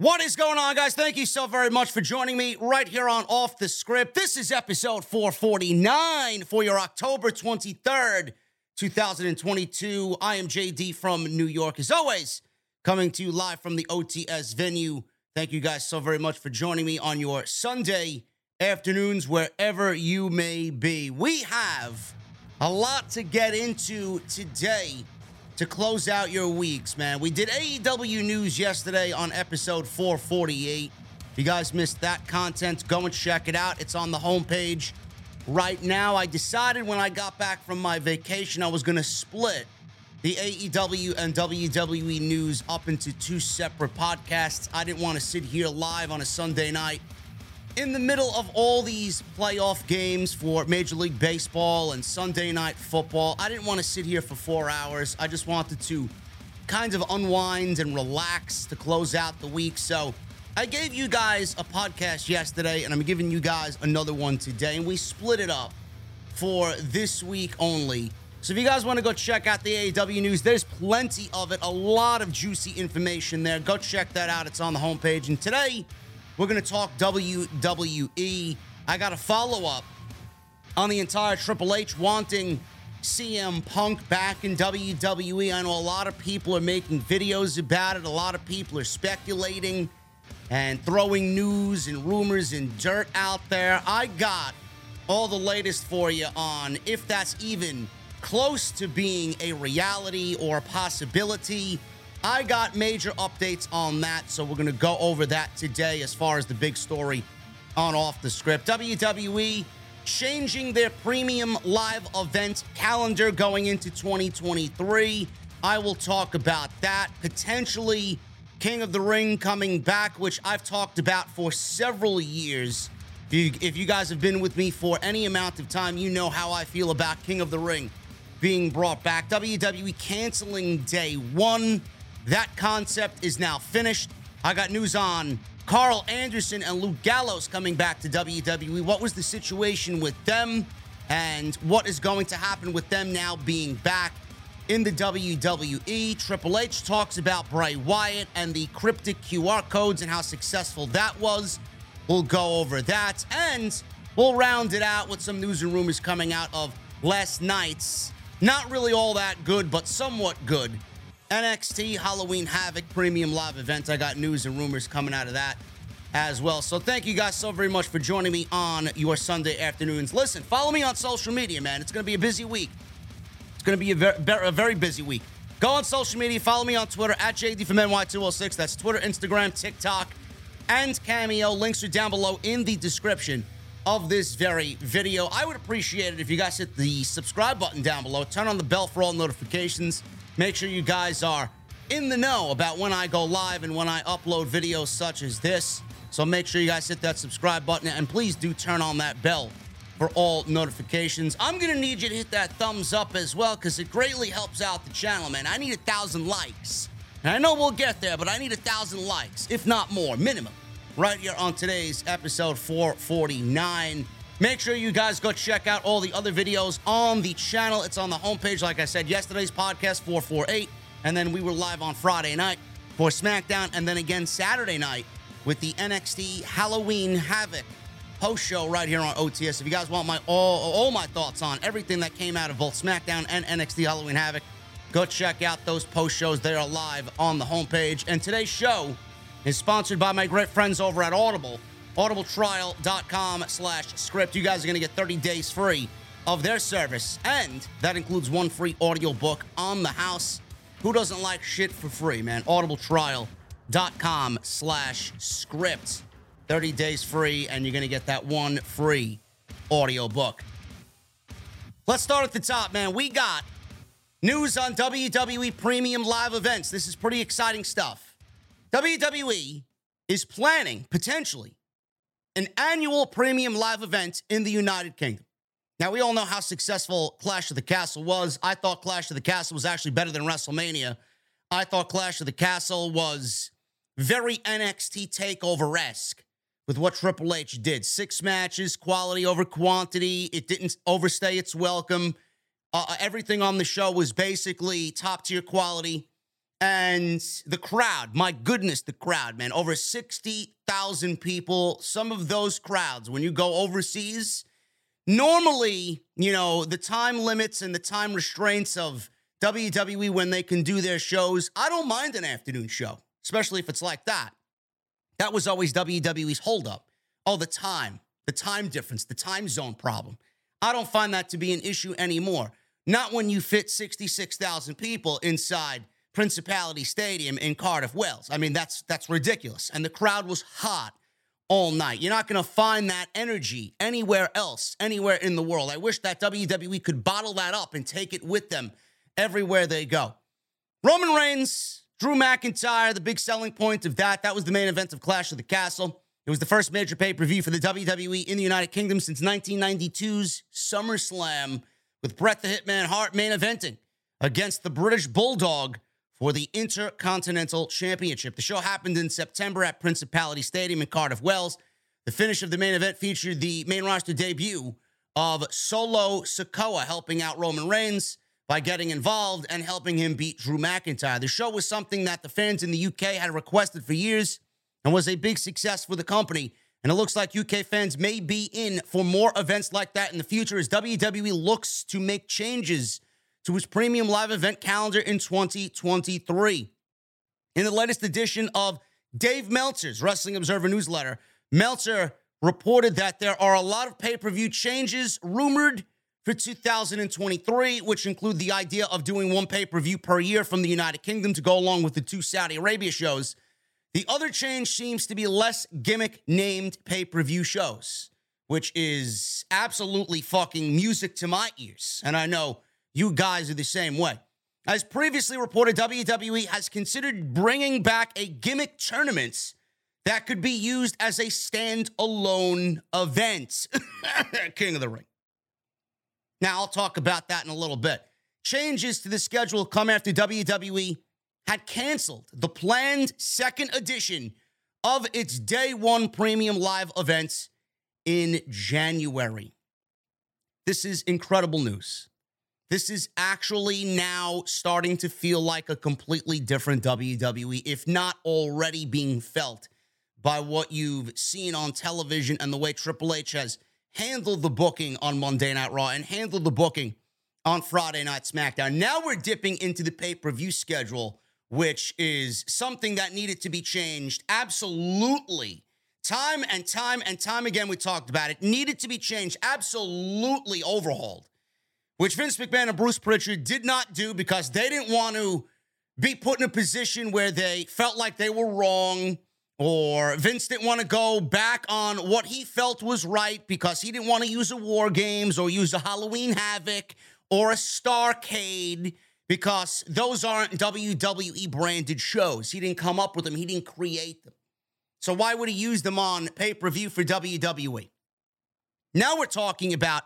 What is going on, guys? Thank you so very much for joining me right here on Off the Script. This is episode 449 for your October 23rd, 2022. I am JD from New York, as always, coming to you live from the OTS venue. Thank you guys so very much for joining me on your Sunday afternoons, wherever you may be. We have a lot to get into today. To close out your weeks, man. We did AEW news yesterday on episode 448. If you guys missed that content, go and check it out. It's on the homepage right now. I decided when I got back from my vacation, I was going to split the AEW and WWE news up into two separate podcasts. I didn't want to sit here live on a Sunday night in the middle of all these playoff games for Major League Baseball and Sunday Night Football. I didn't want to sit here for 4 hours. I just wanted to kind of unwind and relax to close out the week. So I gave you guys a podcast yesterday, and I'm giving you guys another one today. And we split it up for this week only. So if you guys want to go check out the AEW news, there's plenty of it. A lot of juicy information there. Go check that out. It's on the homepage. And today, we're going to talk WWE. I got a follow-up on the entire Triple H wanting CM Punk back in WWE. I know a lot of people are making videos about it. A lot of people are speculating and throwing news and rumors and dirt out there. I got all the latest for you on if that's even close to being a reality or a possibility. I got major updates on that, so we're going to go over that today as far as the big story on Off the Script. WWE changing their premium live event calendar going into 2023. I will talk about that. Potentially King of the Ring coming back, which I've talked about for several years. If you guys have been with me for any amount of time, you know how I feel about King of the Ring being brought back. WWE canceling day one. That concept is now finished. I got news on Carl Anderson and Luke Gallows coming back to WWE. What was the situation with them? And what is going to happen with them now being back in the WWE? Triple H talks about Bray Wyatt and the cryptic QR codes and how successful that was. We'll go over that. And we'll round it out with some news and rumors coming out of last night's, not really all that good, but somewhat good, NXT Halloween Havoc Premium Live event. I got news and rumors coming out of that as well. So thank you guys so very much for joining me on your Sunday afternoons. Listen, follow me on social media, man. It's going to be a busy week. It's going to be a very busy week. Go on social media. Follow me on Twitter at JD from NY206. That's Twitter, Instagram, TikTok, and Cameo. Links are down below in the description of this very video. I would appreciate it if you guys hit the subscribe button down below. Turn on the bell for all notifications. Make sure you guys are in the know about when I go live and when I upload videos such as this. So make sure you guys hit that subscribe button, and please do turn on that bell for all notifications. I'm going to need you to hit that thumbs up as well, because it greatly helps out the channel, man. I need 1,000 likes. And I know we'll get there, but I need 1,000 likes, if not more, minimum, right here on today's episode 449. Make sure you guys go check out all the other videos on the channel. It's on the homepage. Like I said, yesterday's podcast, 448. And then we were live on Friday night for SmackDown. And then again Saturday night with the NXT Halloween Havoc post show right here on OTS. If you guys want my all my thoughts on everything that came out of both SmackDown and NXT Halloween Havoc, go check out those post shows. They are live on the homepage. And today's show is sponsored by my great friends over at Audible. audibletrial.com/script. You guys are going to get 30 days free of their service, and that includes one free audiobook on the house. Who doesn't like shit for free, man? audibletrial.com/script. 30 days free, and you're going to get that one free audiobook. Let's start at the top, man. We got news on WWE Premium Live Events. This is pretty exciting stuff. WWE is planning, potentially, an annual premium live event in the United Kingdom. Now, we all know how successful Clash of the Castle was. I thought Clash of the Castle was actually better than WrestleMania. I thought Clash of the Castle was very NXT TakeOver-esque with what Triple H did. 6 matches, quality over quantity. It didn't overstay its welcome. Everything on the show was basically top-tier quality. And the crowd, my goodness, the crowd, man, over 60,000 people. Some of those crowds, when you go overseas, normally, you know, the time limits and the time restraints of WWE when they can do their shows, I don't mind an afternoon show, especially if it's like that. That was always WWE's holdup. Oh, the time difference, the time zone problem. I don't find that to be an issue anymore. Not when you fit 66,000 people inside Principality Stadium in Cardiff, Wales. I mean, that's ridiculous. And the crowd was hot all night. You're not going to find that energy anywhere else, anywhere in the world. I wish that WWE could bottle that up and take it with them everywhere they go. Roman Reigns, Drew McIntyre, the big selling point of that. That was the main event of Clash of the Castle. It was the first major pay-per-view for the WWE in the United Kingdom since 1992's SummerSlam, with Bret the Hitman Hart main eventing against the British Bulldog for the Intercontinental Championship. The show happened in September at Principality Stadium in Cardiff, Wales. The finish of the main event featured the main roster debut of Solo Sikoa, helping out Roman Reigns by getting involved and helping him beat Drew McIntyre. The show was something that the fans in the UK had requested for years and was a big success for the company. And it looks like UK fans may be in for more events like that in the future as WWE looks to make changes to his premium live event calendar in 2023. In the latest edition of Dave Meltzer's Wrestling Observer Newsletter, Meltzer reported that there are a lot of pay-per-view changes rumored for 2023, which include the idea of doing one pay-per-view per year from the United Kingdom to go along with the 2 Saudi Arabia shows. The other change seems to be less gimmick-named pay-per-view shows, which is absolutely fucking music to my ears. And I know you guys are the same way. As previously reported, WWE has considered bringing back a gimmick tournament that could be used as a standalone event. King of the Ring. Now, I'll talk about that in a little bit. Changes to the schedule come after WWE had canceled the planned second edition of its Day One Premium Live events in January. This is incredible news. This is actually now starting to feel like a completely different WWE, if not already being felt by what you've seen on television and the way Triple H has handled the booking on Monday Night Raw and handled the booking on Friday Night SmackDown. Now we're dipping into the pay-per-view schedule, which is something that needed to be changed. Absolutely. Time and time again, we talked about it. Needed to be changed. Absolutely overhauled. Which Vince McMahon and Bruce Prichard did not do because they didn't want to be put in a position where they felt like they were wrong, or Vince didn't want to go back on what he felt was right because he didn't want to use a War Games or use a Halloween Havoc or a Starrcade because those aren't WWE-branded shows. He didn't come up with them. He didn't create them. So why would he use them on pay-per-view for WWE? Now we're talking about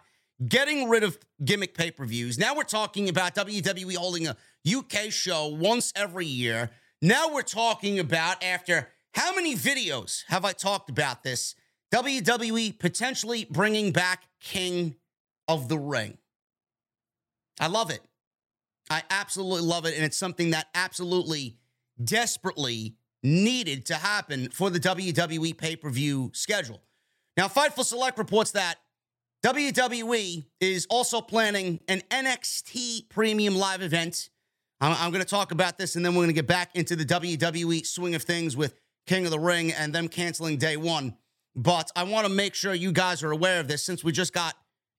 getting rid of gimmick pay-per-views. Now we're talking about WWE holding a UK show once every year. Now we're talking about, after how many videos have I talked about this, WWE potentially bringing back King of the Ring. I love it. I absolutely love it, and it's something that absolutely, desperately needed to happen for the WWE pay-per-view schedule. Now, Fightful Select reports that WWE is also planning an NXT premium live event. I'm going to talk about this, and then we're going to get back into the WWE swing of things with King of the Ring and them canceling Day One. But I want to make sure you guys are aware of this since we just got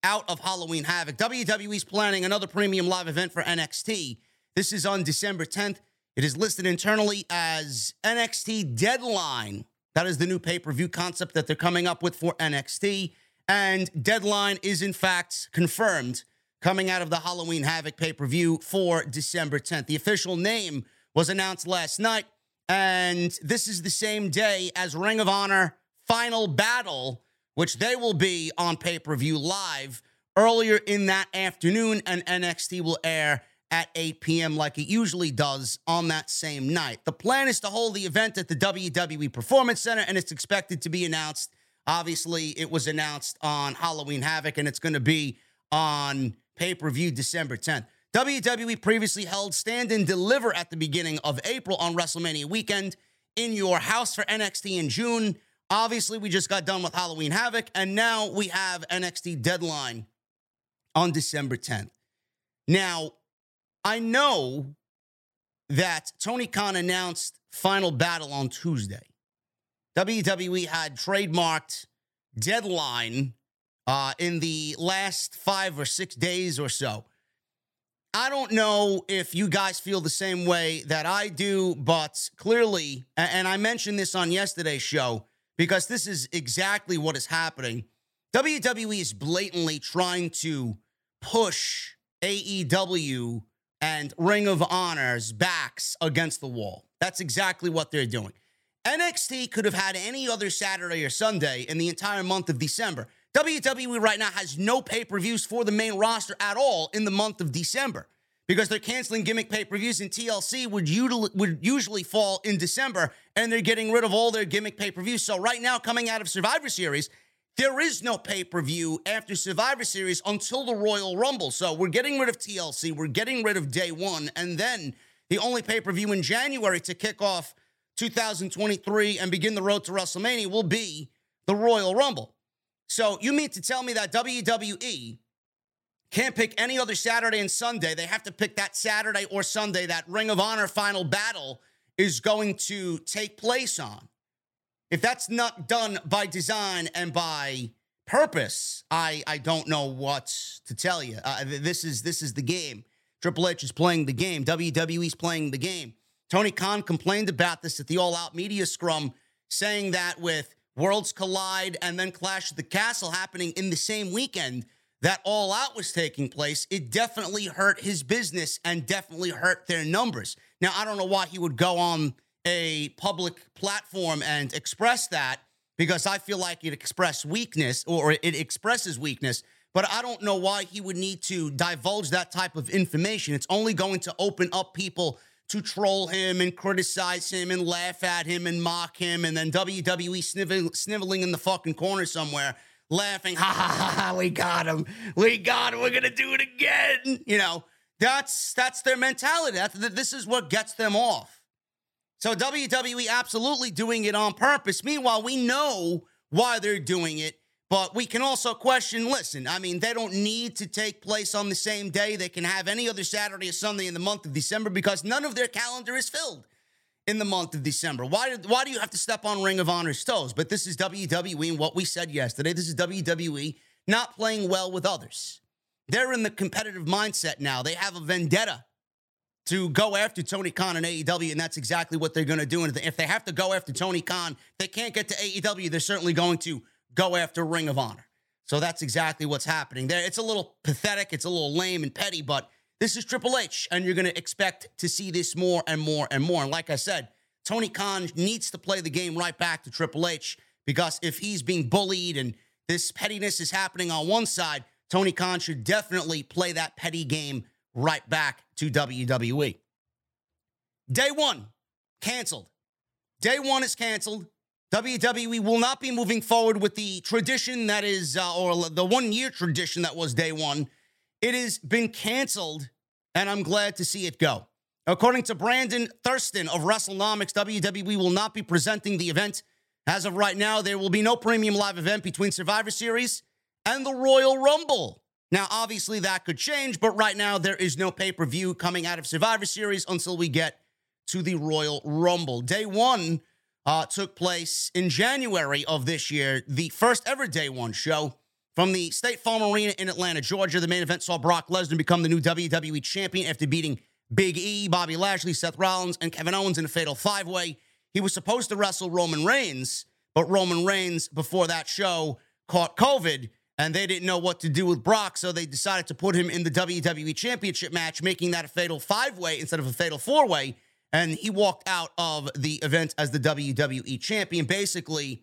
out of Halloween Havoc. WWE's planning another premium live event for NXT. This is on December 10th. It is listed internally as NXT Deadline. That is the new pay-per-view concept that they're coming up with for NXT. And Deadline is, in fact, confirmed coming out of the Halloween Havoc pay-per-view for December 10th. The official name was announced last night, and this is the same day as Ring of Honor Final Battle, which they will be on pay-per-view live earlier in that afternoon, and NXT will air at 8 p.m. like it usually does on that same night. The plan is to hold the event at the WWE Performance Center, and it's expected to be announced. Obviously, it was announced on Halloween Havoc, and it's going to be on pay-per-view December 10th. WWE previously held Stand and Deliver at the beginning of April on WrestleMania weekend, in your house for NXT in June. Obviously, we just got done with Halloween Havoc, and now we have NXT Deadline on December 10th. Now, I know that Tony Khan announced Final Battle on Tuesday. WWE had trademarked Deadline in the last 5 or 6 days or so. I don't know if you guys feel the same way that I do, but clearly, and I mentioned this on yesterday's show, because this is exactly what is happening. WWE is blatantly trying to push AEW and Ring of Honor's backs against the wall. That's exactly what they're doing. NXT could have had any other Saturday or Sunday in the entire month of December. WWE right now has no pay-per-views for the main roster at all in the month of December, because they're canceling gimmick pay-per-views, and TLC would usually fall in December, and they're getting rid of all their gimmick pay-per-views. So right now, coming out of Survivor Series, there is no pay-per-view after Survivor Series until the Royal Rumble. So we're getting rid of TLC, we're getting rid of Day One, and then the only pay-per-view in January to kick off 2023 and begin the road to WrestleMania will be the Royal Rumble. So you mean to tell me that WWE can't pick any other Saturday and Sunday? They have to pick that Saturday or Sunday that Ring of Honor Final Battle is going to take place on. If that's not done by design and by purpose, I don't know what to tell you. This is the game. Triple H is playing the game. WWE's playing the game. Tony Khan complained about this at the All Out Media Scrum, saying that with Worlds Collide and then Clash of the Castle happening in the same weekend that All Out was taking place, it definitely hurt his business and definitely hurt their numbers. Now, I don't know why he would go on a public platform and express that, because I feel like it expresses weakness, but I don't know why he would need to divulge that type of information. It's only going to open up people to troll him and criticize him and laugh at him and mock him, and then WWE sniveling in the fucking corner somewhere, laughing, ha, ha, ha, ha, we got him, we're going to do it again. You know, that's their mentality. This is what gets them off. So WWE absolutely doing it on purpose. Meanwhile, we know why they're doing it, but we can also question, listen, I mean, they don't need to take place on the same day. They can have any other Saturday or Sunday in the month of December, because none of their calendar is filled in the month of December. Why do you have to step on Ring of Honor's toes? But this is WWE, and what we said yesterday, this is WWE not playing well with others. They're in the competitive mindset now. They have a vendetta to go after Tony Khan and AEW, and that's exactly what they're going to do. And if they have to go after Tony Khan, they can't get to AEW, they're certainly going to go after Ring of Honor. So that's exactly what's happening there. It's a little pathetic, it's a little lame and petty, but this is Triple H, and you're going to expect to see this more and more and more. And like I said, Tony Khan needs to play the game right back to Triple H, because if he's being bullied and this pettiness is happening on one side, Tony Khan should definitely play that petty game right back to WWE. Day one, canceled. Day one is canceled. WWE will not be moving forward with the tradition that is, or the one-year tradition that was Day One. It has been canceled, and I'm glad to see it go. According to Brandon Thurston of WrestleNomics, WWE will not be presenting the event. As of right now, there will be no premium live event between Survivor Series and the Royal Rumble. Now, obviously, that could change, but right now, there is no pay-per-view coming out of Survivor Series until we get to the Royal Rumble. Day One took place in January of this year, the first ever Day One show. From the State Farm Arena in Atlanta, Georgia, the main event saw Brock Lesnar become the new WWE champion after beating Big E, Bobby Lashley, Seth Rollins, and Kevin Owens in a fatal five-way. He was supposed to wrestle Roman Reigns, but Roman Reigns, before that show, caught COVID, and they didn't know what to do with Brock, so they decided to put him in the WWE Championship match, making that a fatal five-way instead of a fatal four-way, and he walked out of the event as the WWE Champion, basically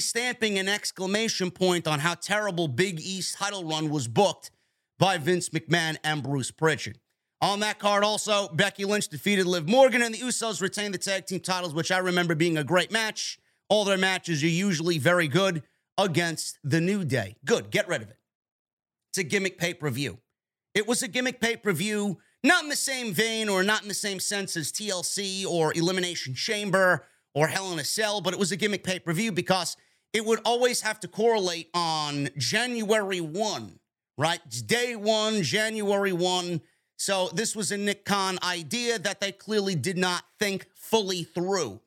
stamping an exclamation point on how terrible Big E's title run was booked by Vince McMahon and Bruce Prichard. On that card also, Becky Lynch defeated Liv Morgan, and the Usos retained the tag team titles, which I remember being a great match. All their matches are usually very good against the New Day. Good, get rid of it. It's a gimmick pay-per-view. It was a gimmick pay-per-view, not in the same vein or not in the same sense as TLC or Elimination Chamber or Hell in a Cell, but it was a gimmick pay-per-view because it would always have to correlate on January 1, right? It's day 1, January 1. So this was a Nick Khan idea that they clearly did not think fully through,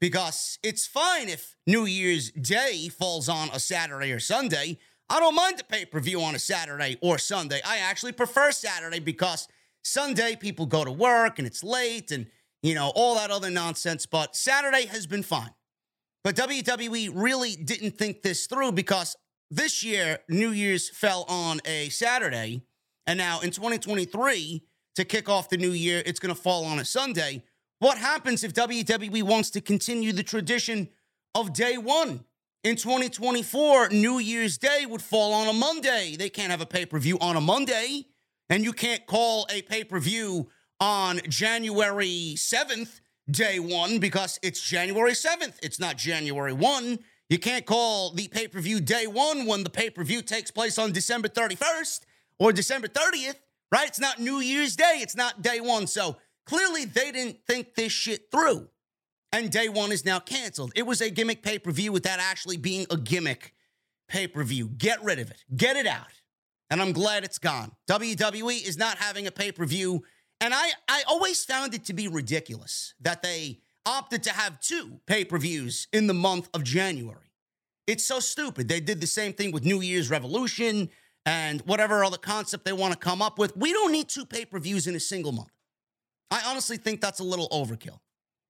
because it's fine if New Year's Day falls on a Saturday or Sunday. I don't mind the pay-per-view on a Saturday or Sunday. I actually prefer Saturday because Sunday people go to work and it's late and, you know, all that other nonsense. But Saturday has been fine. But WWE really didn't think this through, because this year New Year's fell on a Saturday. And now in 2023, to kick off the new year, it's going to fall on a Sunday. What happens if WWE wants to continue the tradition of day one? In 2024, New Year's Day would fall on a Monday. They can't have a pay-per-view on a Monday. And you can't call a pay-per-view on January 7th, day one, because it's January 7th. It's not January 1. You can't call the pay-per-view day one when the pay-per-view takes place on December 31st. Or December 30th, right? It's not New Year's Day. It's not day one. So clearly they didn't think this shit through. And day one is now canceled. It was a gimmick pay-per-view without actually being a gimmick pay-per-view. Get rid of it. Get it out. And I'm glad it's gone. WWE is not having a pay-per-view. And I always found it to be ridiculous that they opted to have two pay-per-views in the month of January. It's so stupid. They did the same thing with New Year's Revolution and whatever other concept they want to come up with. We don't need two pay-per-views in a single month. I honestly think that's a little overkill.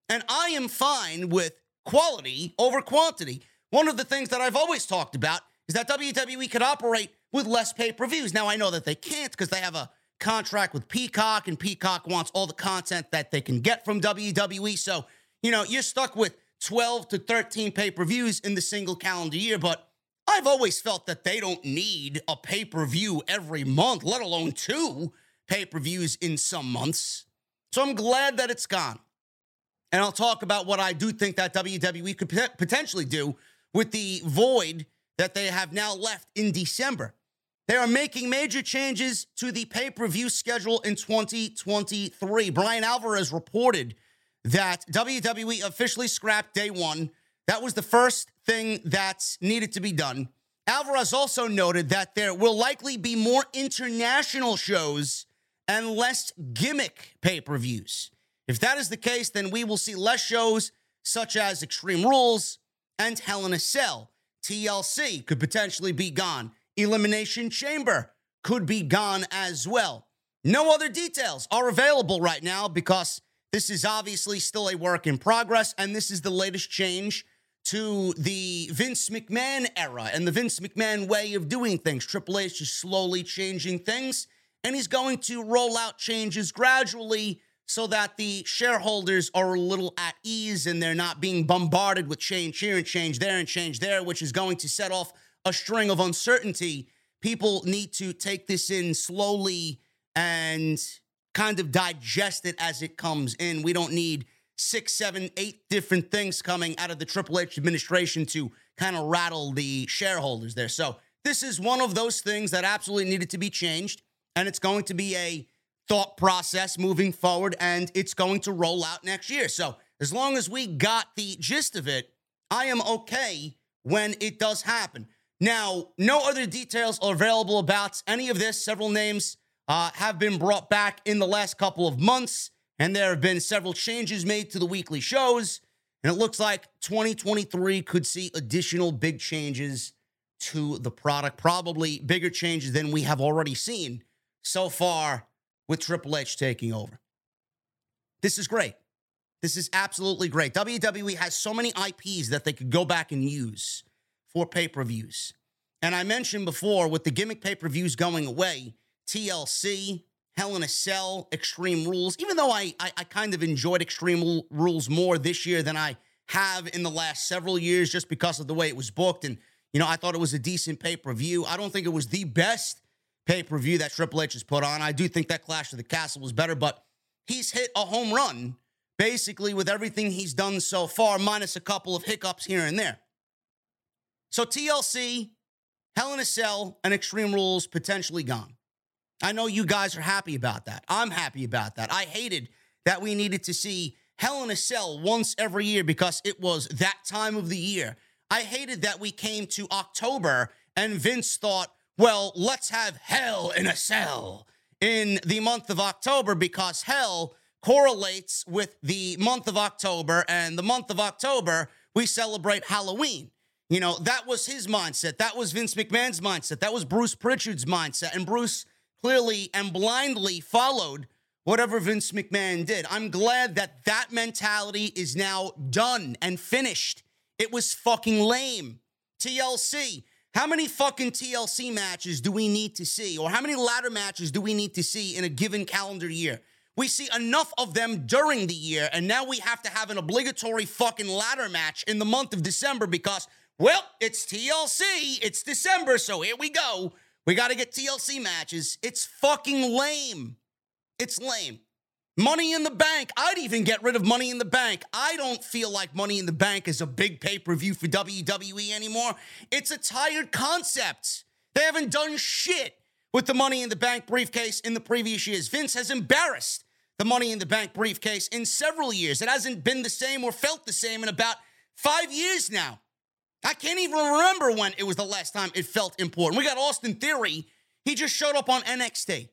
And I am fine with quality over quantity. One of the things that I've always talked about is that WWE could operate with less pay-per-views. Now, I know that they can't because they have a contract with Peacock, and Peacock wants all the content that they can get from WWE. So, you know, you're stuck with 12 to 13 pay-per-views in the single calendar year, but I've always felt that they don't need a pay-per-view every month, let alone two pay-per-views in some months. So I'm glad that it's gone. And I'll talk about what I do think that WWE could potentially do with the void that they have now left in December. They are making major changes to the pay-per-view schedule in 2023. Brian Alvarez reported that WWE officially scrapped day one. That was the first thing that needed to be done. Alvarez also noted that there will likely be more international shows and less gimmick pay-per-views. If that is the case, then we will see less shows such as Extreme Rules and Hell in a Cell. TLC could potentially be gone. Elimination Chamber could be gone as well. No other details are available right now because this is obviously still a work in progress, and this is the latest change to the Vince McMahon era and the Vince McMahon way of doing things. Triple H is slowly changing things, and he's going to roll out changes gradually so that the shareholders are a little at ease and they're not being bombarded with change here and change there, which is going to set off a string of uncertainty. People need to take this in slowly and kind of digest it as it comes in. We don't need 6, 7, 8 different things coming out of the Triple H administration to kind of rattle the shareholders there. So this is one of those things that absolutely needed to be changed, and it's going to be a thought process moving forward, and it's going to roll out next year. So as long as we got the gist of it, I am okay when it does happen. Now, no other details are available about any of this. Several names have been brought back in the last couple of months, and there have been several changes made to the weekly shows, and it looks like 2023 could see additional big changes to the product, probably bigger changes than we have already seen so far with Triple H taking over. This is great. This is absolutely great. WWE has so many IPs that they could go back and use for pay-per-views. And I mentioned before, with the gimmick pay-per-views going away, TLC, Hell in a Cell, Extreme Rules, even though I kind of enjoyed Extreme Rules more this year than I have in the last several years just because of the way it was booked. And, you know, I thought it was a decent pay-per-view. I don't think it was the best pay-per-view that Triple H has put on. I do think that Clash of the Castle was better, but he's hit a home run basically with everything he's done so far, minus a couple of hiccups here and there. So TLC, Hell in a Cell, and Extreme Rules potentially gone. I know you guys are happy about that. I'm happy about that. I hated that we needed to see Hell in a Cell once every year because it was that time of the year. I hated that we came to October and Vince thought, well, let's have Hell in a Cell in the month of October because Hell correlates with the month of October, and the month of October, we celebrate Halloween. You know, that was his mindset. That was Vince McMahon's mindset. That was Bruce Prichard's mindset. And Bruce clearly and blindly followed whatever Vince McMahon did. I'm glad that that mentality is now done and finished. It was fucking lame. TLC. How many fucking TLC matches do we need to see? Or how many ladder matches do we need to see in a given calendar year? We see enough of them during the year, and now we have to have an obligatory fucking ladder match in the month of December because, well, it's TLC, it's December, so here we go. We got to get TLC matches. It's fucking lame. It's lame. Money in the Bank. I'd even get rid of Money in the Bank. I don't feel like Money in the Bank is a big pay-per-view for WWE anymore. It's a tired concept. They haven't done shit with the Money in the Bank briefcase in the previous years. Vince has embarrassed the Money in the Bank briefcase in several years. It hasn't been the same or felt the same in about 5 years now. I can't even remember when it was the last time it felt important. We got Austin Theory. He just showed up on NXT,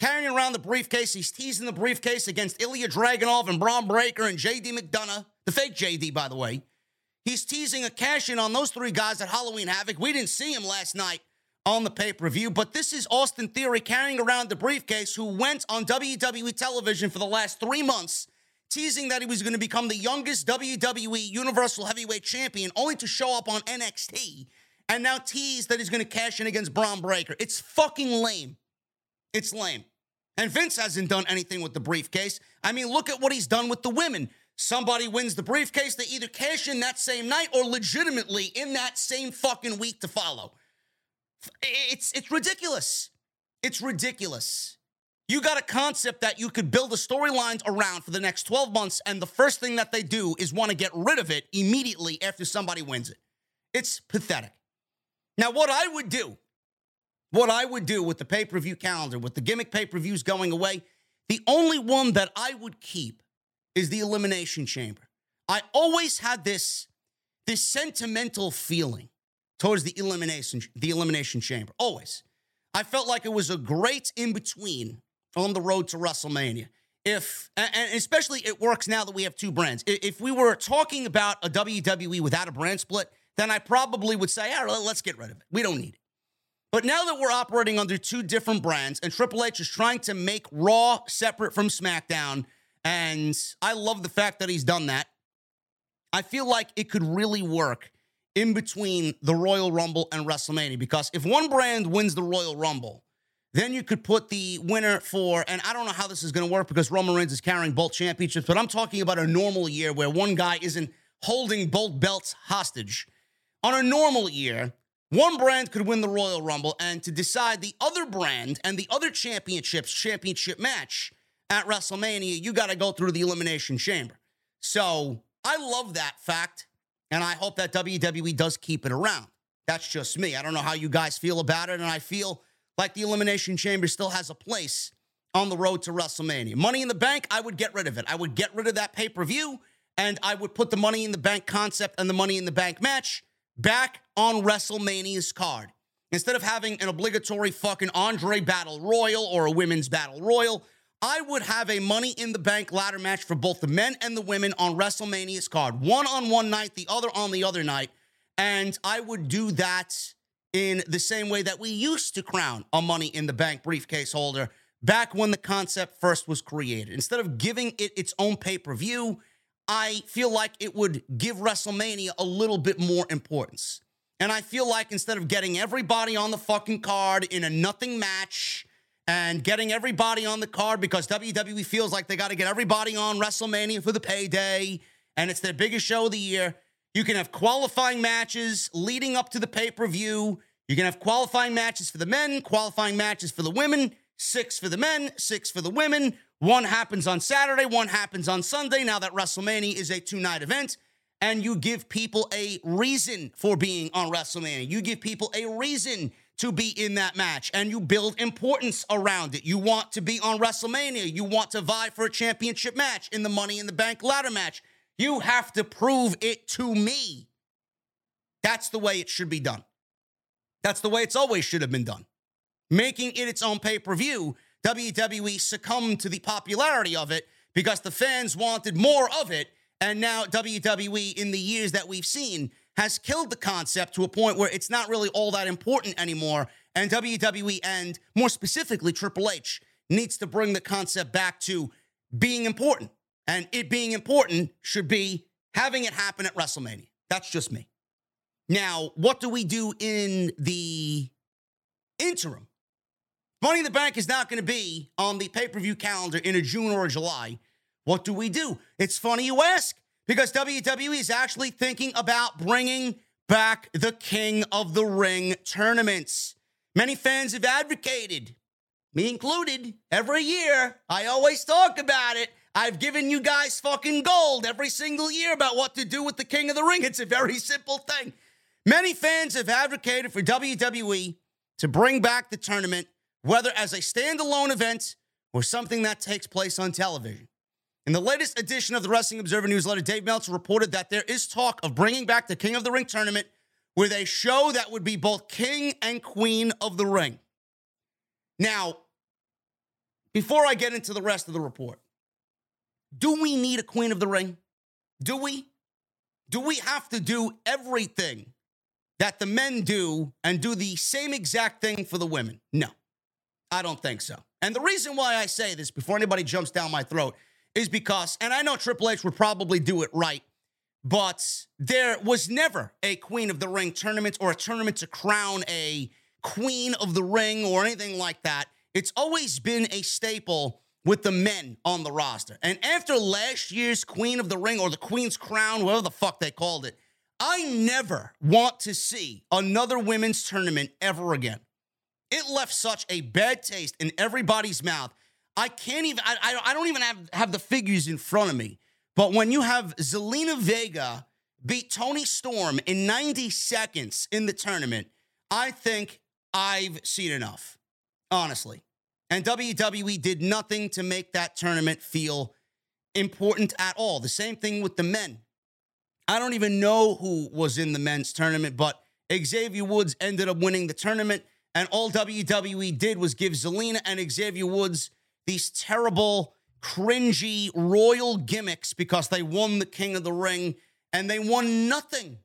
carrying around the briefcase. He's teasing the briefcase against Ilya Dragunov and Bron Breakker and JD McDonough, the fake JD, by the way. He's teasing a cash-in on those three guys at Halloween Havoc. We didn't see him last night on the pay-per-view, but this is Austin Theory carrying around the briefcase who went on WWE television for the last 3 months teasing that he was going to become the youngest WWE Universal Heavyweight Champion, only to show up on NXT, and now tease that he's going to cash in against Bron Breakker. It's fucking lame. It's lame. And Vince hasn't done anything with the briefcase. I mean, look at what he's done with the women. Somebody wins the briefcase, they either cash in that same night or legitimately in that same fucking week to follow. It's ridiculous. It's ridiculous. You got a concept that you could build the storylines around for the next 12 months, and the first thing that they do is want to get rid of it immediately after somebody wins it. It's pathetic. Now, what I would do with the pay-per-view calendar, with the gimmick pay-per-views going away, the only one that I would keep is the Elimination Chamber. I always had this sentimental feeling towards the Elimination Chamber, always. I felt like it was a great in-between on the road to WrestleMania. And especially it works now that we have two brands. If we were talking about a WWE without a brand split, then I probably would say, all right, let's get rid of it. We don't need it. But now that we're operating under two different brands, and Triple H is trying to make Raw separate from SmackDown, and I love the fact that he's done that, I feel like it could really work in between the Royal Rumble and WrestleMania, because if one brand wins the Royal Rumble, then you could put the winner for, and I don't know how this is going to work because Roman Reigns is carrying both championships, but I'm talking about a normal year where one guy isn't holding both belts hostage. On a normal year, one brand could win the Royal Rumble, and to decide the other brand and the other championship match at WrestleMania, you got to go through the Elimination Chamber. So I love that fact. And I hope that WWE does keep it around. That's just me. I don't know how you guys feel about it, and I feel like the Elimination Chamber still has a place on the road to WrestleMania. Money in the Bank, I would get rid of it. I would get rid of that pay-per-view, and I would put the Money in the Bank concept and the Money in the Bank match back on WrestleMania's card. Instead of having an obligatory fucking Andre Battle Royal or a Women's Battle Royal, I would have a Money in the Bank ladder match for both the men and the women on WrestleMania's card. One on one night, the other on the other night. And I would do that in the same way that we used to crown a Money in the Bank briefcase holder back when the concept first was created. Instead of giving it its own pay-per-view, I feel like it would give WrestleMania a little bit more importance. And I feel like instead of getting everybody on the fucking card in a nothing match and getting everybody on the card because WWE feels like they got to get everybody on WrestleMania for the payday and it's their biggest show of the year, you can have qualifying matches leading up to the pay-per-view. You can have qualifying matches for the men, qualifying matches for the women, 6 for the men, 6 for the women. One happens on Saturday, one happens on Sunday. Now that WrestleMania is a two-night event, and you give people a reason for being on WrestleMania. You give people a reason to be in that match, and you build importance around it. You want to be on WrestleMania. You want to vie for a championship match in the Money in the Bank ladder match. You have to prove it to me. That's the way it should be done. That's the way it's always should have been done. Making it its own pay-per-view, WWE succumbed to the popularity of it because the fans wanted more of it, and now WWE, in the years that we've seen, has killed the concept to a point where it's not really all that important anymore, and WWE, and more specifically Triple H, needs to bring the concept back to being important. And it being important should be having it happen at WrestleMania. That's just me. Now, what do we do in the interim? Money in the Bank is not going to be on the pay-per-view calendar in a June or a July. What do we do? It's funny you ask, because WWE is actually thinking about bringing back the King of the Ring tournaments. Many fans have advocated, me included, every year. I always talk about it. I've given you guys fucking gold every single year about what to do with the King of the Ring. It's a very simple thing. Many fans have advocated for WWE to bring back the tournament, whether as a standalone event or something that takes place on television. In the latest edition of the Wrestling Observer Newsletter, Dave Meltzer reported that there is talk of bringing back the King of the Ring tournament with a show that would be both King and Queen of the Ring. Now, before I get into the rest of the report, do we need a Queen of the Ring? Do we? Do we have to do everything that the men do and do the same exact thing for the women? No, I don't think so. And the reason why I say this before anybody jumps down my throat is because, and I know Triple H would probably do it right, but there was never a Queen of the Ring tournament or a tournament to crown a Queen of the Ring or anything like that. It's always been a staple with the men on the roster. And after last year's Queen of the Ring or the Queen's Crown, whatever the fuck they called it, I never want to see another women's tournament ever again. It left such a bad taste in everybody's mouth. I can't even, I don't even have the figures in front of me, but when you have Zelina Vega beat Toni Storm in 90 seconds in the tournament, I think I've seen enough, honestly. And WWE did nothing to make that tournament feel important at all. The same thing with the men. I don't even know who was in the men's tournament, but Xavier Woods ended up winning the tournament, and all WWE did was give Zelina and Xavier Woods these terrible, cringy, royal gimmicks because they won the King of the Ring, and they won nothing.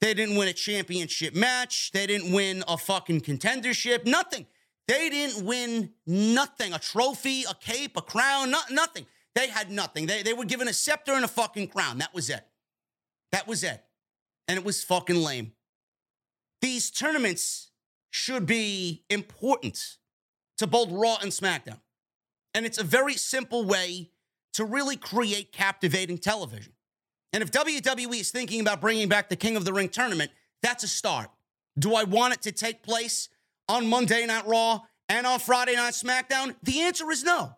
They didn't win a championship match. They didn't win a fucking contendership. Nothing. They didn't win nothing. A trophy, a cape, a crown, nothing. They had nothing. They were given a scepter and a fucking crown. That was it. That was it. And it was fucking lame. These tournaments should be important to both Raw and SmackDown. And it's a very simple way to really create captivating television. And if WWE is thinking about bringing back the King of the Ring tournament, that's a start. Do I want it to take place on Monday Night Raw and on Friday Night SmackDown? The answer is no.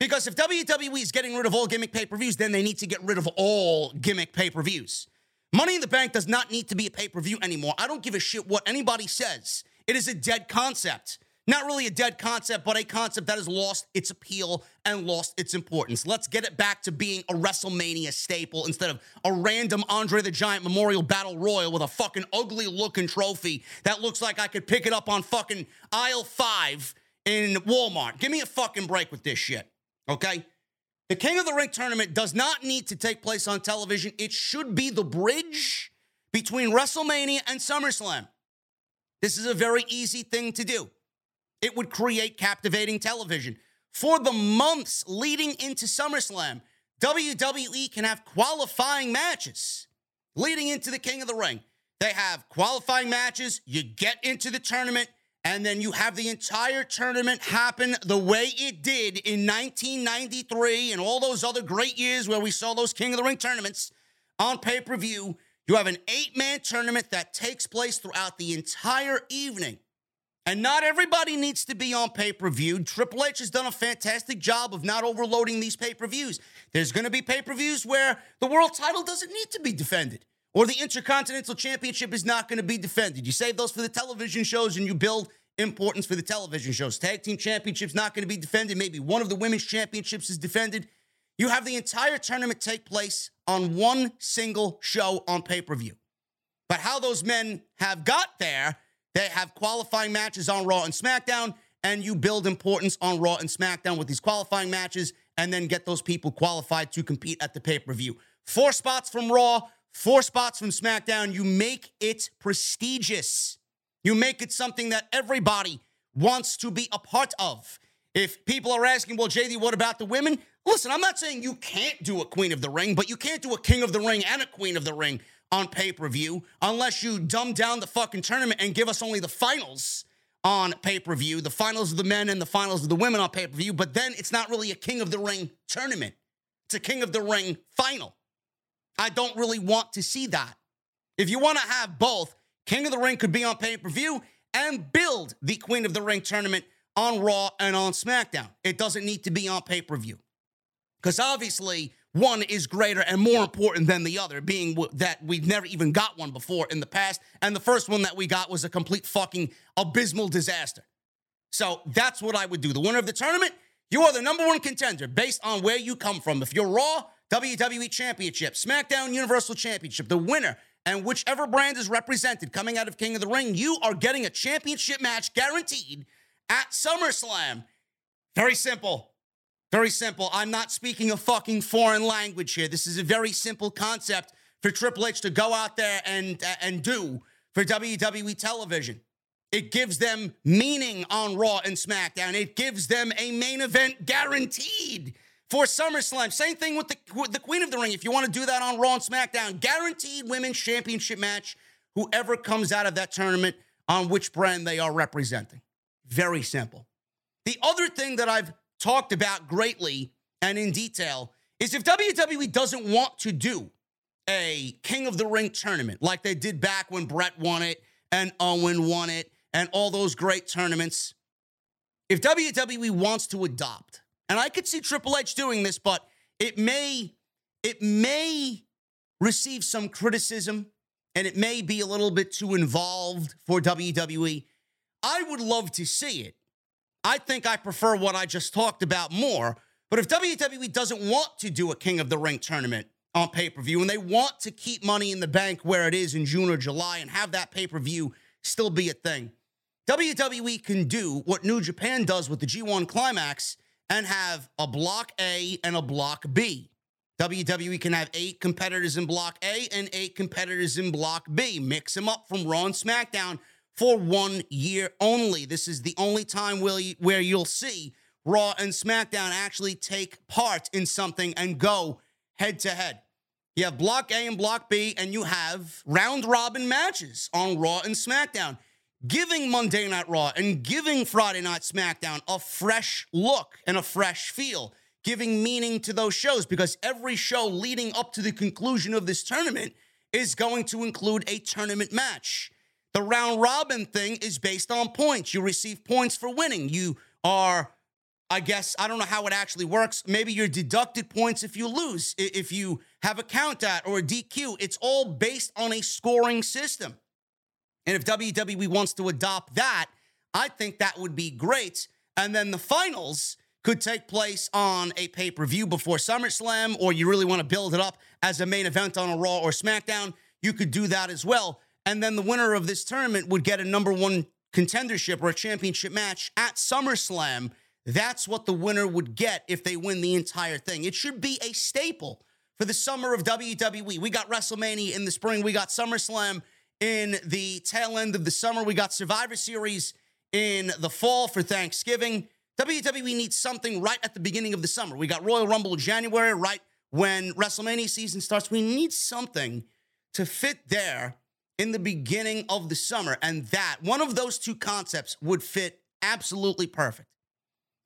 Because if WWE is getting rid of all gimmick pay-per-views, then they need to get rid of all gimmick pay-per-views. Money in the Bank does not need to be a pay-per-view anymore. I don't give a shit what anybody says. It is a dead concept. Not really a dead concept, but a concept that has lost its appeal and lost its importance. Let's get it back to being a WrestleMania staple instead of a random Andre the Giant Memorial Battle Royal with a fucking ugly-looking trophy that looks like I could pick it up on fucking aisle 5 in Walmart. Give me a fucking break with this shit, okay? The King of the Ring tournament does not need to take place on television. It should be the bridge between WrestleMania and SummerSlam. This is a very easy thing to do. It would create captivating television. For the months leading into SummerSlam, WWE can have qualifying matches leading into the King of the Ring. They have qualifying matches, you get into the tournament, and then you have the entire tournament happen the way it did in 1993 and all those other great years where we saw those King of the Ring tournaments on pay-per-view. You have an 8-man tournament that takes place throughout the entire evening. And not everybody needs to be on pay-per-view. Triple H has done a fantastic job of not overloading these pay-per-views. There's going to be pay-per-views where the world title doesn't need to be defended, or the Intercontinental Championship is not going to be defended. You save those for the television shows and you build importance for the television shows. Tag Team Championship's not going to be defended. Maybe one of the Women's Championships is defended. You have the entire tournament take place on one single show on pay-per-view. But how those men have got there, they have qualifying matches on Raw and SmackDown, and you build importance on Raw and SmackDown with these qualifying matches and then get those people qualified to compete at the pay-per-view. 4 spots from Raw, 4 spots from SmackDown. You make it prestigious. You make it something that everybody wants to be a part of. If people are asking, well, JD, what about the women? Listen, I'm not saying you can't do a Queen of the Ring, but you can't do a King of the Ring and a Queen of the Ring on pay-per-view unless you dumb down the fucking tournament and give us only the finals on pay-per-view, the finals of the men and the finals of the women on pay-per-view, but then it's not really a King of the Ring tournament. It's a King of the Ring final. I don't really want to see that. If you want to have both, King of the Ring could be on pay-per-view and build the Queen of the Ring tournament on Raw and on SmackDown. It doesn't need to be on pay-per-view. Because obviously, one is greater and more important than the other, being that we've never even got one before in the past. And the first one that we got was a complete fucking abysmal disaster. So that's what I would do. The winner of the tournament, you are the number one contender based on where you come from. If you're Raw, WWE Championship, SmackDown Universal Championship, the winner, and whichever brand is represented coming out of King of the Ring, you are getting a championship match guaranteed at SummerSlam. Very simple. Very simple. I'm not speaking a fucking foreign language here. This is a very simple concept for Triple H to go out there and do for WWE television. It gives them meaning on Raw and SmackDown. It gives them a main event guaranteed for SummerSlam. Same thing with the Queen of the Ring. If you want to do that on Raw and SmackDown, guaranteed women's championship match, whoever comes out of that tournament on which brand they are representing. Very simple. The other thing that I've talked about greatly and in detail is if WWE doesn't want to do a King of the Ring tournament like they did back when Brett won it and Owen won it and all those great tournaments, if WWE wants to adopt, and I could see Triple H doing this, but it may receive some criticism and it may be a little bit too involved for WWE. I would love to see it. I think I prefer what I just talked about more. But if WWE doesn't want to do a King of the Ring tournament on pay-per-view and they want to keep Money in the Bank where it is in June or July and have that pay-per-view still be a thing, WWE can do what New Japan does with the G1 Climax and have a Block A and a Block B. WWE can have 8 competitors in Block A and 8 competitors in Block B. Mix them up from Raw and SmackDown for 1 year only. This is the only time where you'll see Raw and SmackDown actually take part in something and go head-to-head. You have Block A and Block B, and you have round-robin matches on Raw and SmackDown, giving Monday Night Raw and giving Friday Night SmackDown a fresh look and a fresh feel, giving meaning to those shows, because every show leading up to the conclusion of this tournament is going to include a tournament match. The round-robin thing is based on points. You receive points for winning. You are, I guess, I don't know how it actually works. Maybe you're deducted points if you lose, if you have a count-out or a DQ. It's all based on a scoring system. And if WWE wants to adopt that, I think that would be great. And then the finals could take place on a pay-per-view before SummerSlam, or you really want to build it up as a main event on a Raw or SmackDown, you could do that as well. And then the winner of this tournament would get a number one contendership or a championship match at SummerSlam. That's what the winner would get if they win the entire thing. It should be a staple for the summer of WWE. We got WrestleMania in the spring. We got SummerSlam in the tail end of the summer. We got Survivor Series in the fall for Thanksgiving. WWE needs something right at the beginning of the summer. We got Royal Rumble in January, right when WrestleMania season starts. We need something to fit there in the beginning of the summer. And that, one of those two concepts would fit absolutely perfect.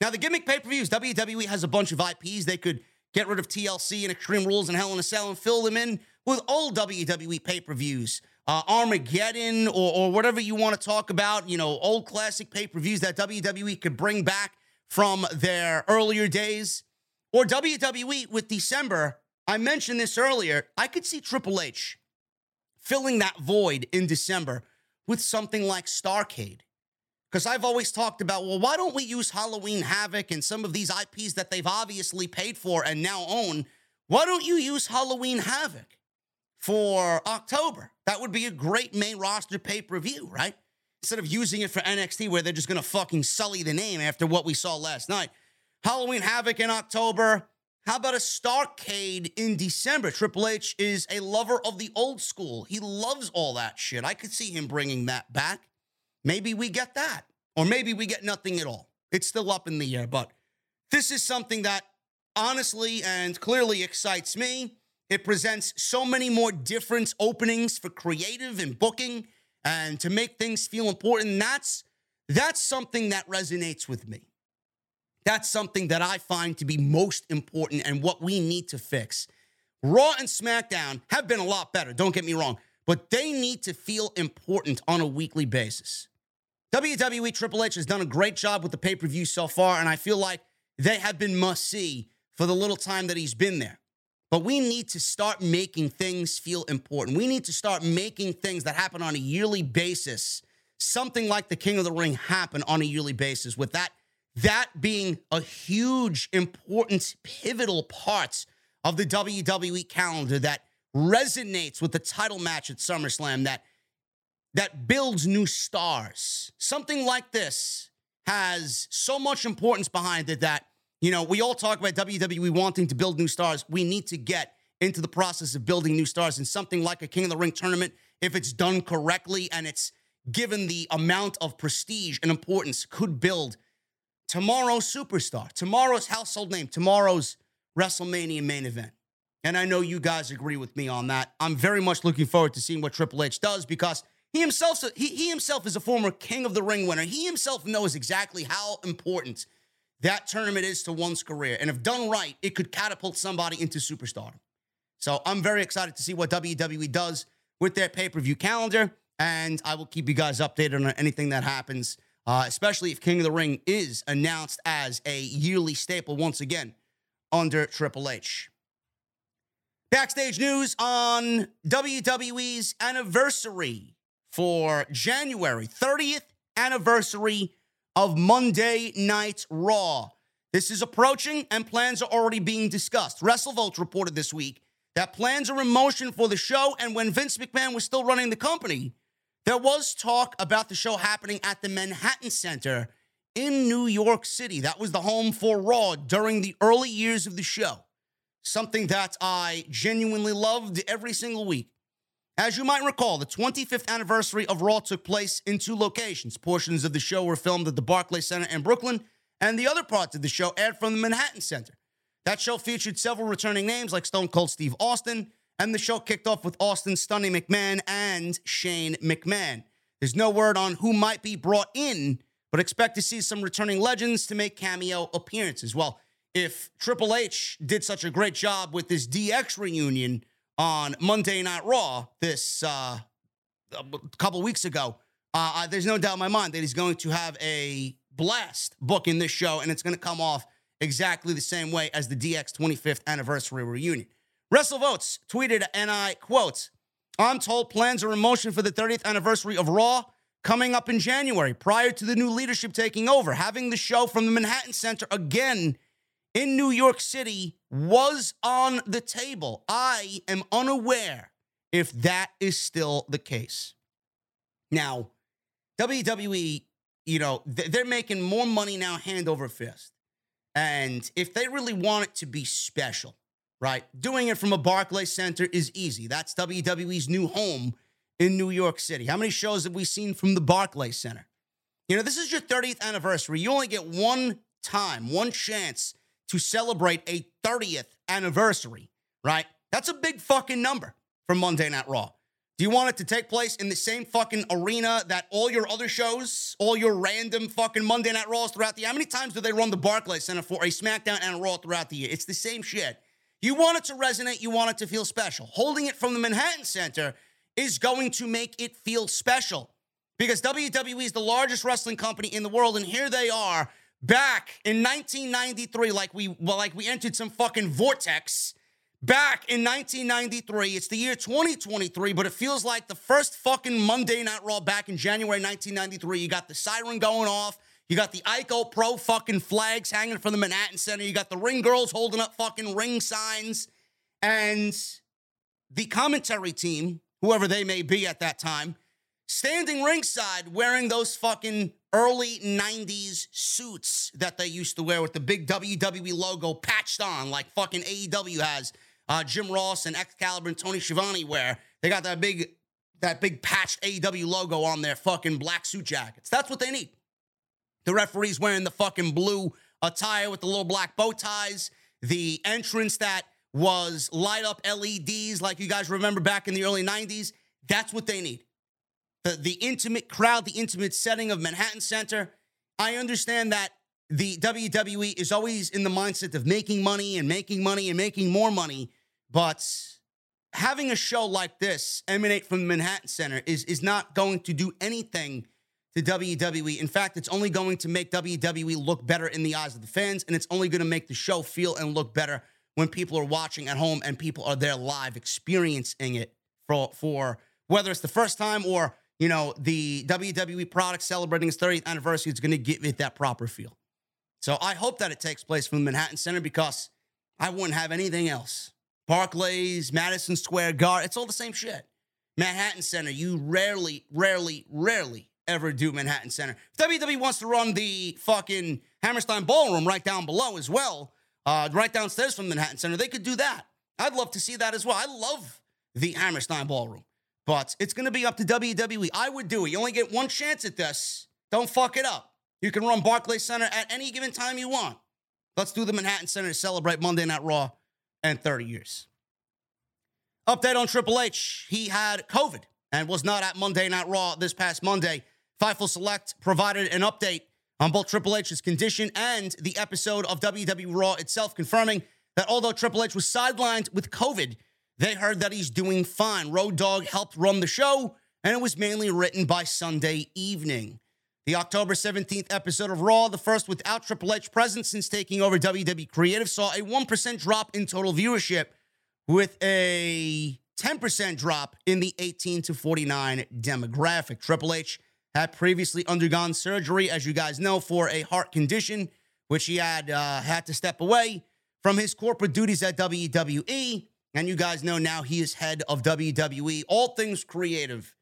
Now, the gimmick pay-per-views, WWE has a bunch of IPs. They could get rid of TLC and Extreme Rules and Hell in a Cell and fill them in with old WWE pay-per-views. Armageddon or whatever you want to talk about, you know, old classic pay-per-views that WWE could bring back from their earlier days. Or WWE with December, I mentioned this earlier, I could see Triple H filling that void in December with something like Starrcade. Because I've always talked about, well, why don't we use Halloween Havoc and some of these IPs that they've obviously paid for and now own? Why don't you use Halloween Havoc for October? That would be a great main roster pay-per-view, right? Instead of using it for NXT where they're just going to fucking sully the name after what we saw last night. Halloween Havoc in October. How about a Starrcade in December? Triple H is a lover of the old school. He loves all that shit. I could see him bringing that back. Maybe we get that. Or maybe we get nothing at all. It's still up in the air, but this is something that honestly and clearly excites me. It presents so many more different openings for creative and booking and to make things feel important. That's something that resonates with me. That's something that I find to be most important and what we need to fix. Raw and SmackDown have been a lot better, don't get me wrong, but they need to feel important on a weekly basis. WWE Triple H has done a great job with the pay-per-view so far, and I feel like they have been must-see for the little time that he's been there. But we need to start making things feel important. We need to start making things that happen on a yearly basis, something like the King of the Ring happen on a yearly basis, with that being a huge, important, pivotal part of the WWE calendar that resonates with the title match at SummerSlam, that builds new stars. Something like this has so much importance behind it that, you know, we all talk about WWE wanting to build new stars. We need to get into the process of building new stars, and something like a King of the Ring tournament, if it's done correctly and it's given the amount of prestige and importance, could build tomorrow's superstar, tomorrow's household name, tomorrow's WrestleMania main event. And I know you guys agree with me on that. I'm very much looking forward to seeing what Triple H does, because he himself is a former King of the Ring winner. He himself knows exactly how important that tournament is to one's career. And if done right, it could catapult somebody into superstardom. So I'm very excited to see what WWE does with their pay-per-view calendar. And I will keep you guys updated on anything that happens, especially if King of the Ring is announced as a yearly staple once again under Triple H. Backstage news on WWE's anniversary for January 30th, anniversary of Monday Night Raw. This is approaching and plans are already being discussed. WrestleVolt reported this week that plans are in motion for the show, and when Vince McMahon was still running the company, there was talk about the show happening at the Manhattan Center in New York City. That was the home for Raw during the early years of the show. Something that I genuinely loved every single week. As you might recall, the 25th anniversary of Raw took place in two locations. Portions of the show were filmed at the Barclays Center in Brooklyn, and the other parts of the show aired from the Manhattan Center. That show featured several returning names like Stone Cold Steve Austin, and the show kicked off with Austin Stunning McMahon and Shane McMahon. There's no word on who might be brought in, but expect to see some returning legends to make cameo appearances. Well, if Triple H did such a great job with this DX reunion on Monday Night Raw this couple weeks ago, there's no doubt in my mind that he's going to have a blast booking this show, and it's going to come off exactly the same way as the DX 25th anniversary reunion. WrestleVotes tweeted, and I quote, "I'm told plans are in motion for the 30th anniversary of Raw coming up in January, prior to the new leadership taking over. Having the show from the Manhattan Center again in New York City was on the table. I am unaware if that is still the case." Now, WWE, you know, they're making more money now hand over fist. And if they really want it to be special, right? Doing it from a Barclays Center is easy. That's WWE's new home in New York City. How many shows have we seen from the Barclays Center? You know, this is your 30th anniversary. You only get one time, one chance to celebrate a 30th anniversary, right? That's a big fucking number for Monday Night Raw. Do you want it to take place in the same fucking arena that all your other shows, all your random fucking Monday Night Raws throughout the year? How many times do they run the Barclays Center for a SmackDown and a Raw throughout the year? It's the same shit. You want it to resonate. You want it to feel special. Holding it from the Manhattan Center is going to make it feel special because WWE is the largest wrestling company in the world, and here they are back in 1993 like we entered some fucking vortex. Back in 1993, it's the year 2023, but it feels like the first fucking Monday Night Raw back in January 1993. You got the siren going off. You got the Ico Pro fucking flags hanging from the Manhattan Center. You got the ring girls holding up fucking ring signs. And the commentary team, whoever they may be at that time, standing ringside wearing those fucking early 90s suits that they used to wear with the big WWE logo patched on like fucking AEW has. Jim Ross and Excalibur and Tony Schiavone wear. They got that big patched AEW logo on their fucking black suit jackets. That's what they need. The referees wearing the fucking blue attire with the little black bow ties. The entrance that was light up LEDs like you guys remember back in the early 90s. That's what they need. The intimate crowd, the intimate setting of Manhattan Center. I understand that the WWE is always in the mindset of making money and making money and making more money. But having a show like this emanate from the Manhattan Center is not going to do anything to WWE. In fact, it's only going to make WWE look better in the eyes of the fans, and it's only going to make the show feel and look better when people are watching at home and people are there live experiencing it for whether it's the first time or, you know, the WWE product celebrating its 30th anniversary. It's going to give it that proper feel. So I hope that it takes place from the Manhattan Center because I wouldn't have anything else. Barclays, Madison Square Garden, it's all the same shit. Manhattan Center, you rarely ever do Manhattan Center. If WWE wants to run the fucking Hammerstein Ballroom right down below as well, right downstairs from Manhattan Center, they could do that. I'd love to see that as well. I love the Hammerstein Ballroom, but it's going to be up to WWE. I would do it. You only get one chance at this. Don't fuck it up. You can run Barclays Center at any given time you want. Let's do the Manhattan Center to celebrate Monday Night Raw and 30 years. Update on Triple H. He had COVID and was not at Monday Night Raw this past Monday. Fightful Select provided an update on both Triple H's condition and the episode of WWE Raw itself, confirming that although Triple H was sidelined with COVID, they heard that he's doing fine. Road Dogg helped run the show, and it was mainly written by Sunday evening. The October 17th episode of Raw, the first without Triple H present since taking over WWE Creative, saw a 1% drop in total viewership with a 10% drop in the 18 to 49 demographic. Triple H had previously undergone surgery, as you guys know, for a heart condition, which he had to step away from his corporate duties at WWE. And you guys know now he is head of WWE. All things creative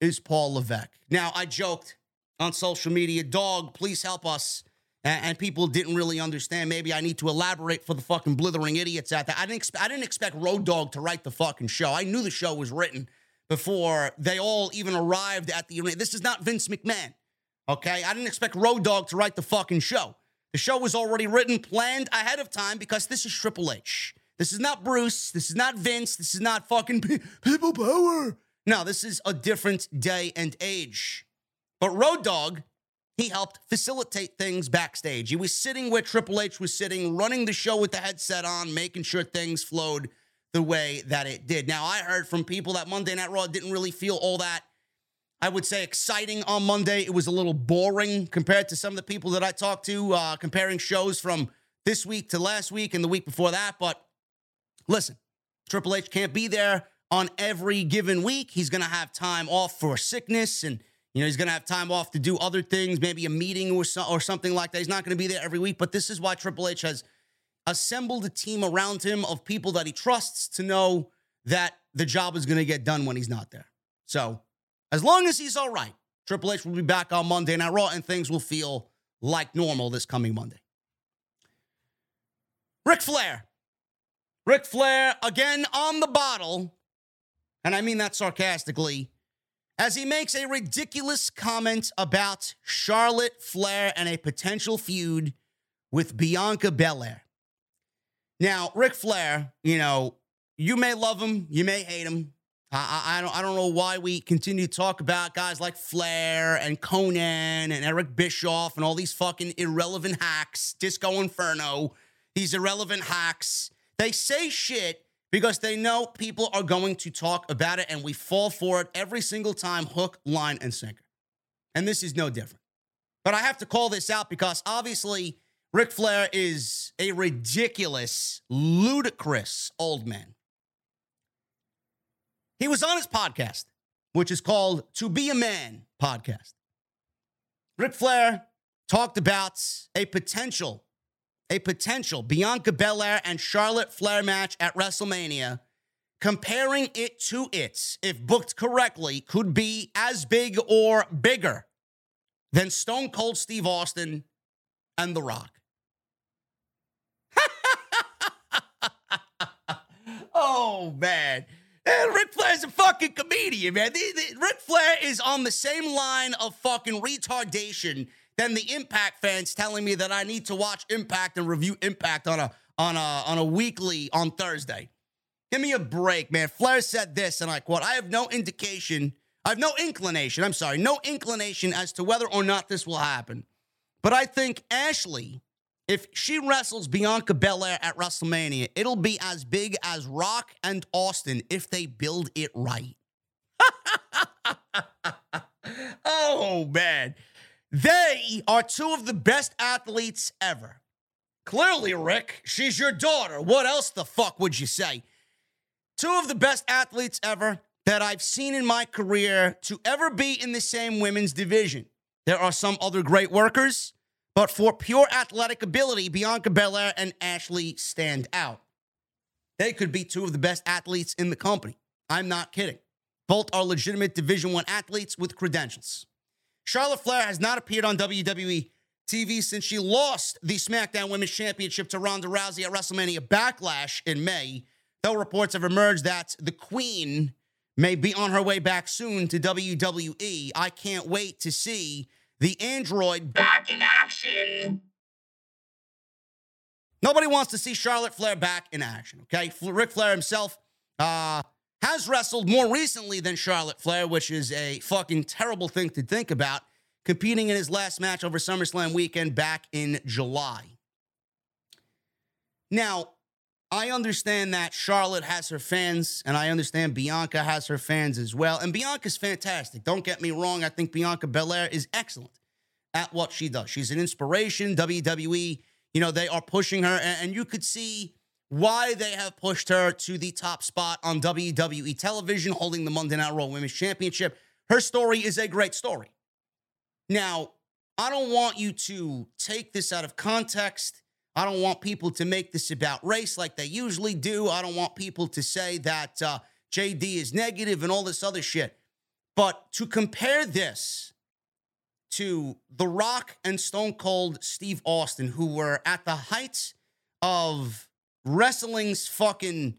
is Paul Levesque. Now, I joked on social media, dog, please help us. And people didn't really understand. Maybe I need to elaborate for the fucking blithering idiots out there. I didn't expect Road Dogg to write the fucking show. I knew the show was written before they all even arrived at the arena. This is not Vince McMahon, okay? I didn't expect Road Dogg to write the fucking show. The show was already written, planned ahead of time because this is Triple H. This is not Bruce. This is not Vince. This is not fucking people power. No, this is a different day and age. But Road Dogg, he helped facilitate things backstage. He was sitting where Triple H was sitting, running the show with the headset on, making sure things flowed the way that it did. Now, I heard from people that Monday Night Raw didn't really feel all that, I would say, exciting on Monday. It was a little boring compared to some of the people that I talked to, comparing shows from this week to last week and the week before that. But listen, Triple H can't be there on every given week. He's going to have time off for sickness and, you know, he's going to have time off to do other things, maybe a meeting or something like that. He's not going to be there every week, but this is why Triple H has assembled a team around him of people that he trusts to know that the job is going to get done when he's not there. So as long as he's all right, Triple H will be back on Monday Night Raw and things will feel like normal this coming Monday. Ric Flair again on the bottle, and I mean that sarcastically, as he makes a ridiculous comment about Charlotte Flair and a potential feud with Bianca Belair. Now, Ric Flair, you know, you may love him, you may hate him. I don't know why we continue to talk about guys like Flair and Conan and Eric Bischoff and all these fucking irrelevant hacks. Disco Inferno, these irrelevant hacks. They say shit because they know people are going to talk about it, and we fall for it every single time, hook, line, and sinker. And this is no different. But I have to call this out because obviously Ric Flair is a ridiculous, ludicrous old man. He was on his podcast, which is called To Be a Man podcast. Ric Flair talked about a potential Bianca Belair and Charlotte Flair match at WrestleMania, comparing it to it, if booked correctly, could be as big or bigger than Stone Cold Steve Austin and The Rock. Oh, man. Ric Flair's a fucking comedian, man. Ric Flair is on the same line of fucking retardation than the Impact fans telling me that I need to watch Impact and review Impact on a weekly on Thursday. Give me a break, man. Flair said this, and I quote, I have no inclination as to whether or not this will happen. But I think Ashley, if she wrestles Bianca Belair at WrestleMania, it'll be as big as Rock and Austin if they build it right. Oh, man. They are two of the best athletes ever. Clearly, Rick, she's your daughter. What else the fuck would you say? Two of the best athletes ever that I've seen in my career to ever be in the same women's division. There are some other great workers, but for pure athletic ability, Bianca Belair and Ashley stand out. They could be two of the best athletes in the company. I'm not kidding. Both are legitimate Division I athletes with credentials. Charlotte Flair has not appeared on WWE TV since she lost the SmackDown Women's Championship to Ronda Rousey at WrestleMania Backlash in May, though reports have emerged that the Queen may be on her way back soon to WWE. I can't wait to see the android back in action. Nobody wants to see Charlotte Flair back in action, okay? Ric Flair himself has wrestled more recently than Charlotte Flair, which is a fucking terrible thing to think about, competing in his last match over SummerSlam weekend back in July. Now, I understand that Charlotte has her fans, and I understand Bianca has her fans as well. And Bianca's fantastic. Don't get me wrong. I think Bianca Belair is excellent at what she does. She's an inspiration. WWE, you know, they are pushing her, and you could see why they have pushed her to the top spot on WWE television, holding the Monday Night Raw Women's Championship. Her story is a great story. Now, I don't want you to take this out of context. I don't want people to make this about race like they usually do. I don't want people to say that JD is negative and all this other shit. But to compare this to The Rock and Stone Cold Steve Austin, who were at the heights of wrestling's fucking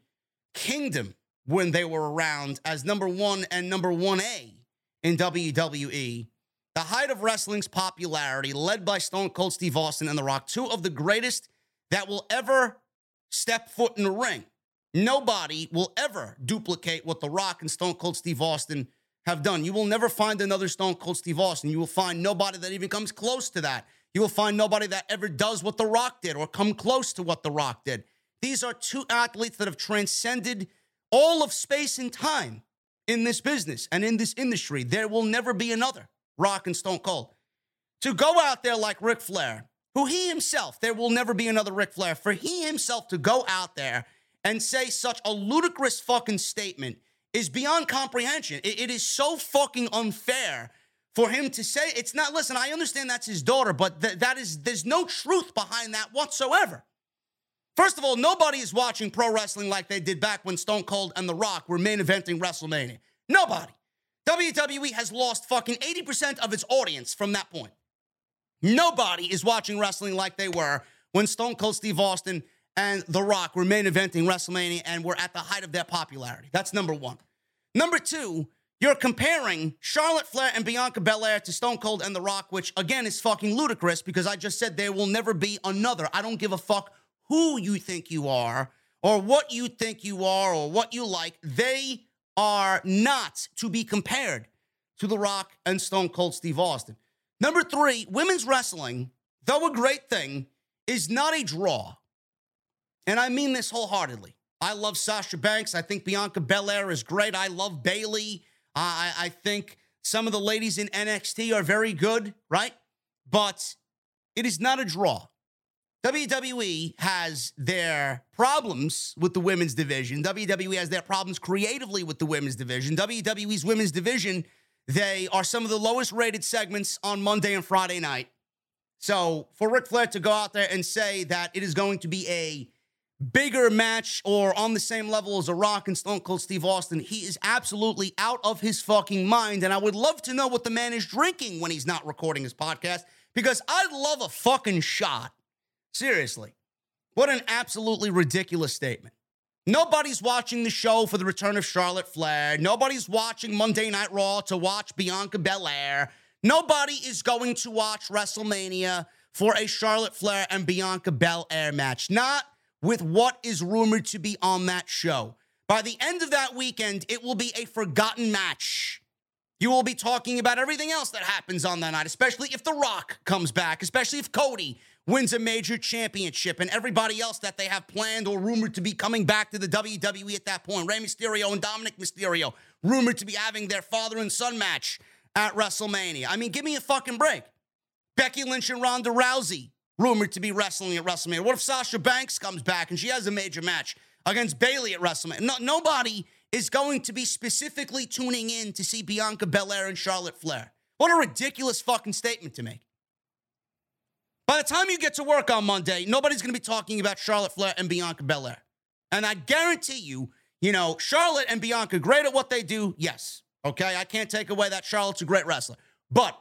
kingdom when they were around as number one and number 1A in WWE, the height of wrestling's popularity, led by Stone Cold Steve Austin and The Rock, two of the greatest that will ever step foot in the ring. Nobody will ever duplicate what The Rock and Stone Cold Steve Austin have done. You will never find another Stone Cold Steve Austin. You will find nobody that even comes close to that. You will find nobody that ever does what The Rock did or come close to what The Rock did. These are two athletes that have transcended all of space and time in this business and in this industry. There will never be another Rock and Stone Cold. To go out there like Ric Flair, who he himself, there will never be another Ric Flair, for he himself to go out there and say such a ludicrous fucking statement is beyond comprehension. It is so fucking unfair for him to say. It's not, listen, I understand that's his daughter, but there's no truth behind that whatsoever. First of all, nobody is watching pro wrestling like they did back when Stone Cold and The Rock were main eventing WrestleMania. Nobody. WWE has lost fucking 80% of its audience from that point. Nobody is watching wrestling like they were when Stone Cold Steve Austin and The Rock were main eventing WrestleMania and were at the height of their popularity. That's number one. Number two, you're comparing Charlotte Flair and Bianca Belair to Stone Cold and The Rock, which, again, is fucking ludicrous because I just said there will never be another. I don't give a fuck who you think you are or what you like. They are not to be compared to The Rock and Stone Cold Steve Austin. Number three, women's wrestling, though a great thing, is not a draw. And I mean this wholeheartedly. I love Sasha Banks. I think Bianca Belair is great. I love Bayley. I think some of the ladies in NXT are very good, right? But it is not a draw. WWE has their problems with the women's division. WWE has their problems creatively with the women's division. WWE's women's division, they are some of the lowest rated segments on Monday and Friday night. So for Ric Flair to go out there and say that it is going to be a bigger match or on the same level as The Rock and Stone Cold Steve Austin, he is absolutely out of his fucking mind. And I would love to know what the man is drinking when he's not recording his podcast, because I'd love a fucking shot. Seriously, what an absolutely ridiculous statement. Nobody's watching the show for the return of Charlotte Flair. Nobody's watching Monday Night Raw to watch Bianca Belair. Nobody is going to watch WrestleMania for a Charlotte Flair and Bianca Belair match. Not with what is rumored to be on that show. By the end of that weekend, it will be a forgotten match. You will be talking about everything else that happens on that night, especially if The Rock comes back, especially if Cody wins a major championship, and everybody else that they have planned or rumored to be coming back to the WWE at that point. Rey Mysterio and Dominic Mysterio rumored to be having their father and son match at WrestleMania. I mean, give me a fucking break. Becky Lynch and Ronda Rousey rumored to be wrestling at WrestleMania. What if Sasha Banks comes back and she has a major match against Bayley at WrestleMania? No, nobody is going to be specifically tuning in to see Bianca Belair and Charlotte Flair. What a ridiculous fucking statement to make. By the time you get to work on Monday, nobody's going to be talking about Charlotte Flair and Bianca Belair. And I guarantee you, you know, Charlotte and Bianca, great at what they do, yes. Okay, I can't take away that Charlotte's a great wrestler. But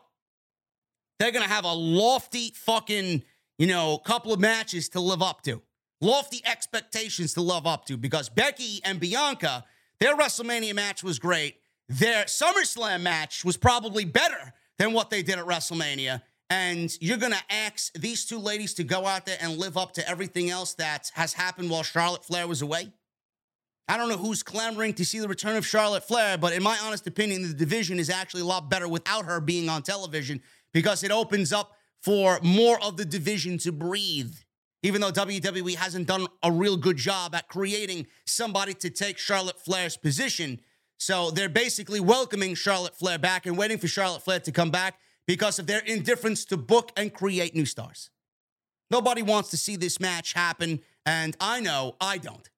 they're going to have a lofty fucking, you know, couple of matches to live up to. Lofty expectations to live up to. Because Becky and Bianca, their WrestleMania match was great. Their SummerSlam match was probably better than what they did at WrestleMania. And you're going to ask these two ladies to go out there and live up to everything else that has happened while Charlotte Flair was away? I don't know who's clamoring to see the return of Charlotte Flair, but in my honest opinion, the division is actually a lot better without her being on television, because it opens up for more of the division to breathe, even though WWE hasn't done a real good job at creating somebody to take Charlotte Flair's position. So they're basically welcoming Charlotte Flair back and waiting for Charlotte Flair to come back, because of their indifference to book and create new stars. Nobody wants to see this match happen, and I know I don't.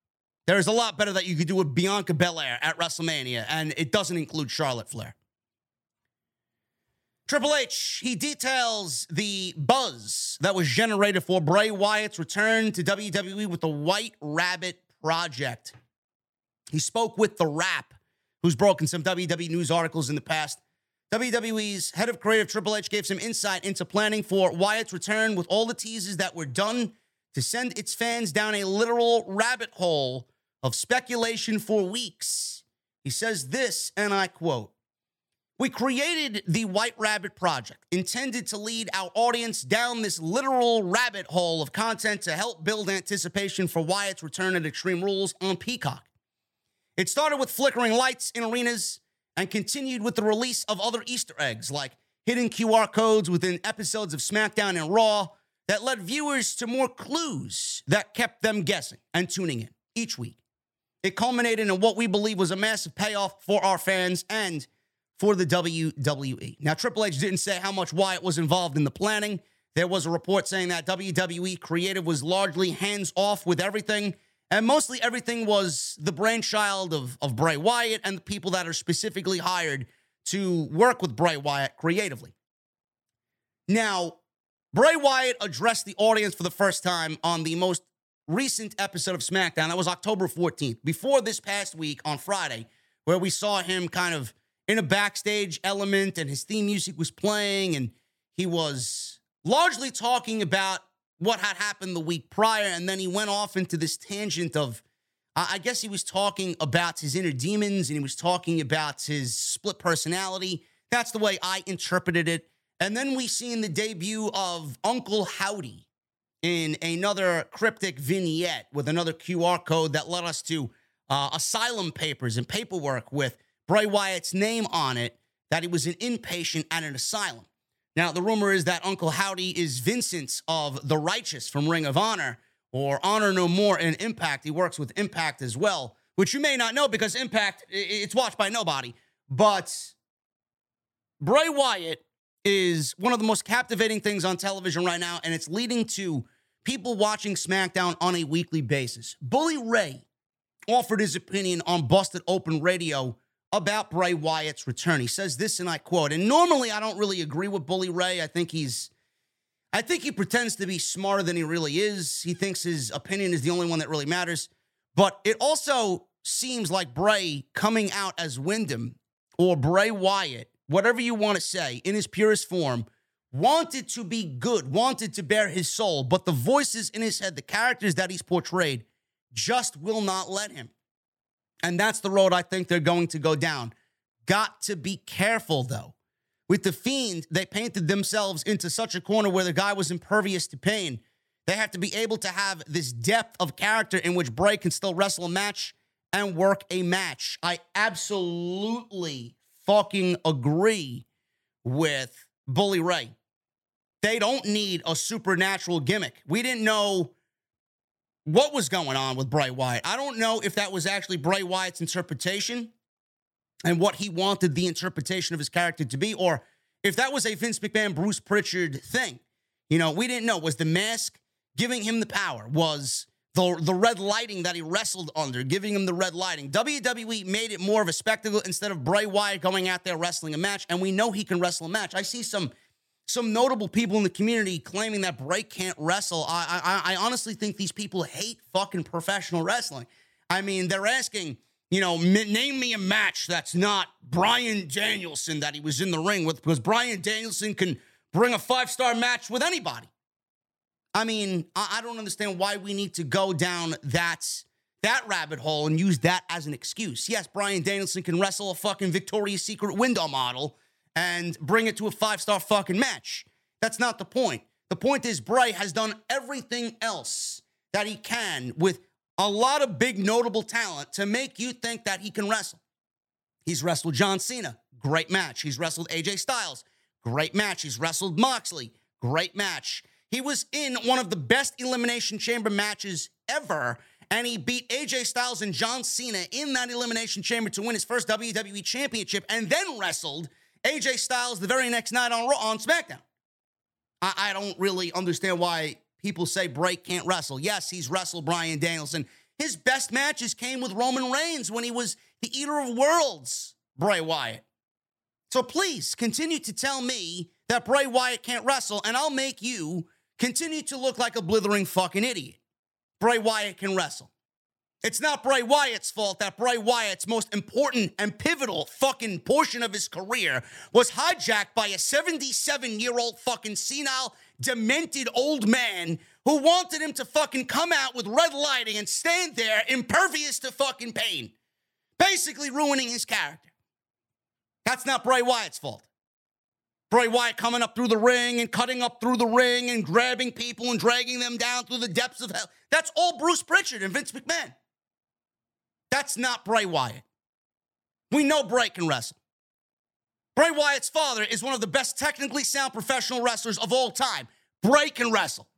There is a lot better that you could do with Bianca Belair at WrestleMania, and it doesn't include Charlotte Flair. Triple H, he details the buzz that was generated for Bray Wyatt's return to WWE with the White Rabbit Project. He spoke with The Rap, who's broken some WWE news articles in the past. WWE's head of creative Triple H gave some insight into planning for Wyatt's return with all the teases that were done to send its fans down a literal rabbit hole of speculation for weeks. He says this, and I quote, "We created the White Rabbit Project, intended to lead our audience down this literal rabbit hole of content to help build anticipation for Wyatt's return at Extreme Rules on Peacock. It started with flickering lights in arenas, and continued with the release of other Easter eggs like hidden QR codes within episodes of SmackDown and Raw that led viewers to more clues that kept them guessing and tuning in each week. It culminated in what we believe was a massive payoff for our fans and for the WWE." Now, Triple H didn't say how much Wyatt was involved in the planning. There was a report saying that WWE creative was largely hands-off with everything, and mostly everything was the brainchild of Bray Wyatt and the people that are specifically hired to work with Bray Wyatt creatively. Now, Bray Wyatt addressed the audience for the first time on the most recent episode of SmackDown. That was October 14th, before this past week on Friday, where we saw him kind of in a backstage element and his theme music was playing, and he was largely talking about what had happened the week prior, and then he went off into this tangent of, I guess he was talking about his inner demons, and he was talking about his split personality. That's the way I interpreted it. And then we seen the debut of Uncle Howdy in another cryptic vignette with another QR code that led us to asylum papers and paperwork with Bray Wyatt's name on it, that he was an inpatient at an asylum. Now, the rumor is that Uncle Howdy is Vincent of the Righteous from Ring of Honor, or Honor No More in Impact. He works with Impact as well, which you may not know because Impact, it's watched by nobody. But Bray Wyatt is one of the most captivating things on television right now, and it's leading to people watching SmackDown on a weekly basis. Bully Ray offered his opinion on Busted Open Radio about Bray Wyatt's return. He says this, and I quote, and normally I don't really agree with Bully Ray. I think he pretends to be smarter than he really is. He thinks his opinion is the only one that really matters. But it also seems like Bray coming out as Wyndham or Bray Wyatt, whatever you want to say, in his purest form, wanted to be good, wanted to bare his soul, but the voices in his head, the characters that he's portrayed, just will not let him. And that's the road I think they're going to go down. Got to be careful, though. With The Fiend, they painted themselves into such a corner where the guy was impervious to pain. They have to be able to have this depth of character in which Bray can still wrestle a match and work a match. I absolutely fucking agree with Bully Ray. They don't need a supernatural gimmick. We didn't know what was going on with Bray Wyatt. I don't know if that was actually Bray Wyatt's interpretation and what he wanted the interpretation of his character to be, or if that was a Vince McMahon, Bruce Prichard thing. You know, we didn't know. Was the mask giving him the power? Was the red lighting that he wrestled under giving him the red lighting? WWE made it more of a spectacle instead of Bray Wyatt going out there wrestling a match, and we know he can wrestle a match. I see some notable people in the community claiming that Bray can't wrestle. I honestly think these people hate fucking professional wrestling. I mean, they're asking, you know, name me a match that's not Bryan Danielson that he was in the ring with, because Bryan Danielson can bring a five-star match with anybody. I mean, I don't understand why we need to go down that rabbit hole and use that as an excuse. Yes, Bryan Danielson can wrestle a fucking Victoria's Secret window model and bring it to a five-star fucking match. That's not the point. The point is Bray has done everything else that he can with a lot of big, notable talent to make you think that he can wrestle. He's wrestled John Cena. Great match. He's wrestled AJ Styles. Great match. He's wrestled Moxley. Great match. He was in one of the best Elimination Chamber matches ever, and he beat AJ Styles and John Cena in that Elimination Chamber to win his first WWE Championship, and then wrestled AJ Styles the very next night on SmackDown. I don't really understand why people say Bray can't wrestle. Yes, he's wrestled Bryan Danielson. His best matches came with Roman Reigns when he was the Eater of Worlds, Bray Wyatt. So please continue to tell me that Bray Wyatt can't wrestle, and I'll make you continue to look like a blithering fucking idiot. Bray Wyatt can wrestle. It's not Bray Wyatt's fault that Bray Wyatt's most important and pivotal fucking portion of his career was hijacked by a 77-year-old fucking senile, demented old man who wanted him to fucking come out with red lighting and stand there impervious to fucking pain, basically ruining his character. That's not Bray Wyatt's fault. Bray Wyatt coming up through the ring and cutting up through the ring and grabbing people and dragging them down through the depths of hell, that's all Bruce Prichard and Vince McMahon. That's not Bray Wyatt. We know Bray can wrestle. Bray Wyatt's father is one of the best technically sound professional wrestlers of all time. Bray can wrestle.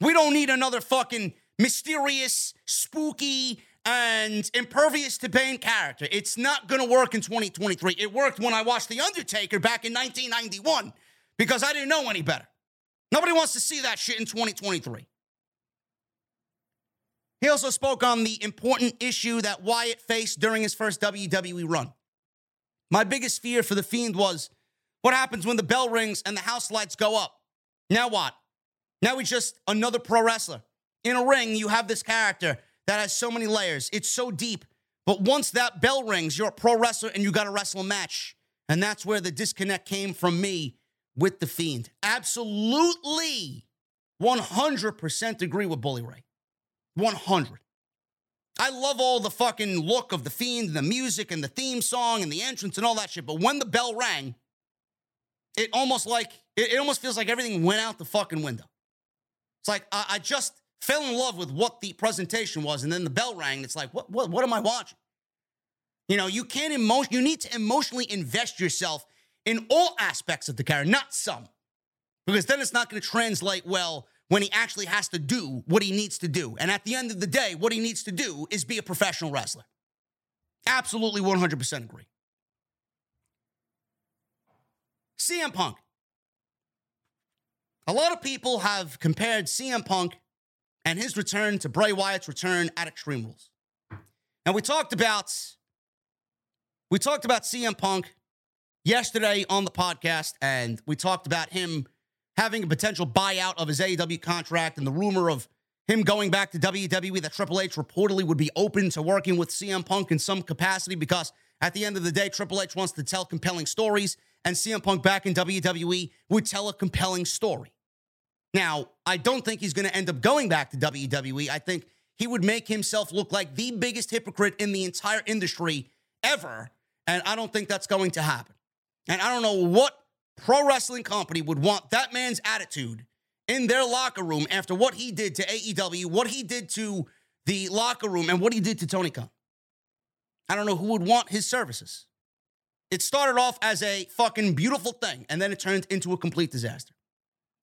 We don't need another fucking mysterious, spooky, and impervious to pain character. It's not going to work in 2023. It worked when I watched The Undertaker back in 1991 because I didn't know any better. Nobody wants to see that shit in 2023. He also spoke on the important issue that Wyatt faced during his first WWE run. My biggest fear for The Fiend was, what happens when the bell rings and the house lights go up? Now what? Now he's just another pro wrestler. In a ring, you have this character that has so many layers. It's so deep. But once that bell rings, you're a pro wrestler and you got to wrestle a match. And that's where the disconnect came from me with The Fiend. Absolutely 100% agree with Bully Ray. 100. I love all the fucking look of The Fiend and the music and the theme song and the entrance and all that shit. But when the bell rang, it almost feels like everything went out the fucking window. It's like I just fell in love with what the presentation was, and then the bell rang, and it's like, what am I watching? You know, you can't you need to emotionally invest yourself in all aspects of the character, not some. Because then it's not going to translate well when he actually has to do what he needs to do. And at the end of the day, what he needs to do is be a professional wrestler. Absolutely 100% agree. CM Punk. A lot of people have compared CM Punk and his return to Bray Wyatt's return at Extreme Rules. And we talked about CM Punk yesterday on the podcast, and we talked about him having a potential buyout of his AEW contract and the rumor of him going back to WWE, that Triple H reportedly would be open to working with CM Punk in some capacity because at the end of the day, Triple H wants to tell compelling stories, and CM Punk back in WWE would tell a compelling story. Now, I don't think he's going to end up going back to WWE. I think he would make himself look like the biggest hypocrite in the entire industry ever, and I don't think that's going to happen. And I don't know what pro wrestling company would want that man's attitude in their locker room after what he did to AEW, what he did to the locker room, and what he did to Tony Khan. I don't know who would want his services. It started off as a fucking beautiful thing, and then it turned into a complete disaster.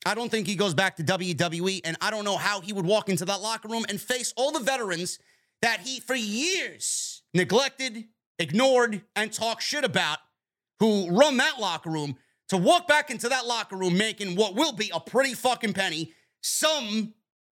I don't think he goes back to WWE, and I don't know how he would walk into that locker room and face all the veterans that he, for years, neglected, ignored, and talked shit about, who run that locker room, to walk back into that locker room making what will be a pretty fucking penny. Some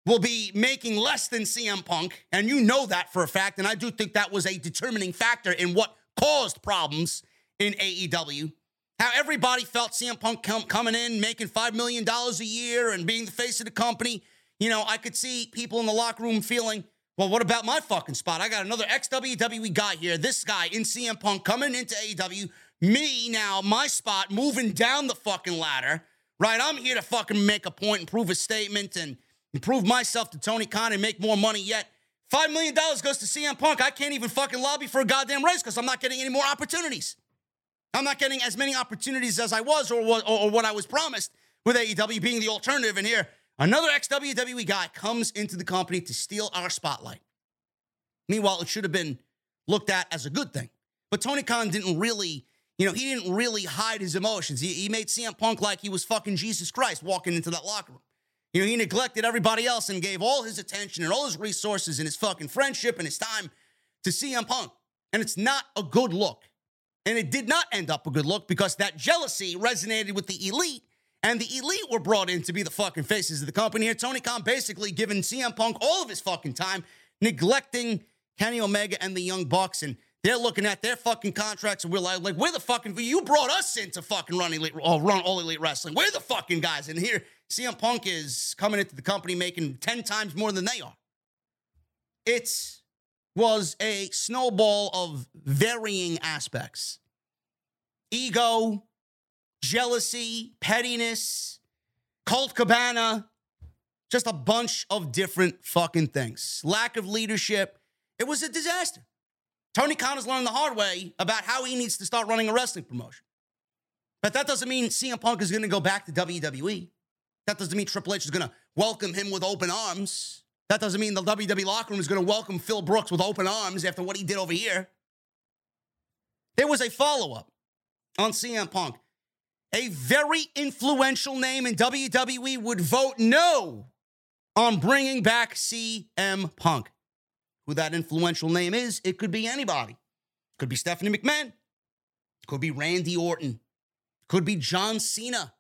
will be making less than CM Punk, and you know that for a fact, and I do think that was a determining factor in what caused problems in AEW. How everybody felt CM Punk coming in, making $5 million a year and being the face of the company. You know, I could see people in the locker room feeling, well, what about my fucking spot? I got another ex-WWE guy here, this guy in CM Punk coming into AEW, me now, my spot, moving down the fucking ladder, right? I'm here to fucking make a point and prove a statement and improve myself to Tony Khan and make more money, yet $5 million goes to CM Punk. I can't even fucking lobby for a goddamn raise because I'm not getting any more opportunities. I'm not getting as many opportunities as I was or what I was promised with AEW being the alternative. And here, another ex-WWE guy comes into the company to steal our spotlight. Meanwhile, it should have been looked at as a good thing. But Tony Khan didn't really... You know, he didn't really hide his emotions. He made CM Punk like he was fucking Jesus Christ walking into that locker room. You know, he neglected everybody else and gave all his attention and all his resources and his fucking friendship and his time to CM Punk. And it's not a good look. And it did not end up a good look because that jealousy resonated with the elite, and the elite were brought in to be the fucking faces of the company here. Tony Khan basically giving CM Punk all of his fucking time, neglecting Kenny Omega and the Young Bucks, and they're looking at their fucking contracts, and we're like, we're the fucking... You brought us in to fucking run All Elite Wrestling. We're the fucking guys. And here, CM Punk is coming into the company making 10 times more than they are. It was a snowball of varying aspects. Ego, jealousy, pettiness, Colt Cabana, just a bunch of different fucking things. Lack of leadership. It was a disaster. Tony Khan has learned the hard way about how he needs to start running a wrestling promotion. But that doesn't mean CM Punk is going to go back to WWE. That doesn't mean Triple H is going to welcome him with open arms. That doesn't mean the WWE locker room is going to welcome Phil Brooks with open arms after what he did over here. There was a follow-up on CM Punk. A very influential name in WWE would vote no on bringing back CM Punk. Who that influential name is, it could be anybody. Could be Stephanie McMahon. Could be Randy Orton. Could be John Cena.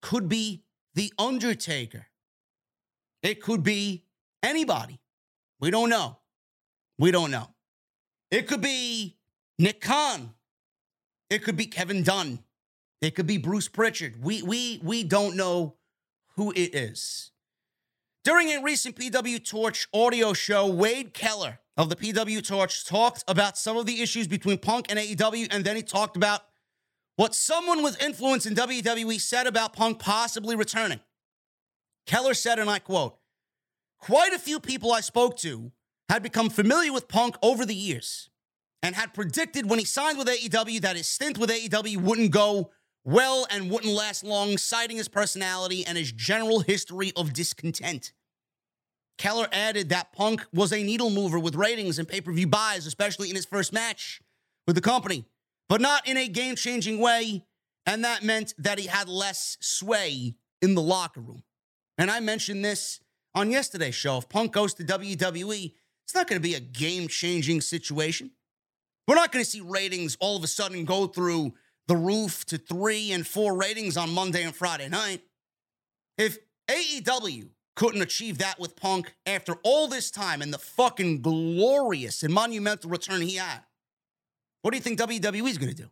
Could be The Undertaker. It could be anybody. We don't know. We don't know. It could be Nick Khan. It could be Kevin Dunn. It could be Bruce Prichard. We don't know who it is. During a recent PW Torch audio show, Wade Keller of the PW Torch talked about some of the issues between Punk and AEW, and then he talked about what someone with influence in WWE said about Punk possibly returning. Keller said, and I quote, "Quite a few people I spoke to had become familiar with Punk over the years and had predicted when he signed with AEW that his stint with AEW wouldn't go well and wouldn't last long, citing his personality and his general history of discontent. Keller added that Punk was a needle mover with ratings and pay-per-view buys, especially in his first match with the company, but not in a game-changing way, and that meant that he had less sway in the locker room. And I mentioned this on yesterday's show. If Punk goes to WWE, it's not going to be a game-changing situation. We're not going to see ratings all of a sudden go through the roof to 3 and 4 ratings on Monday and Friday night. If AEW couldn't achieve that with Punk after all this time and the fucking glorious and monumental return he had, what do you think WWE is going to do?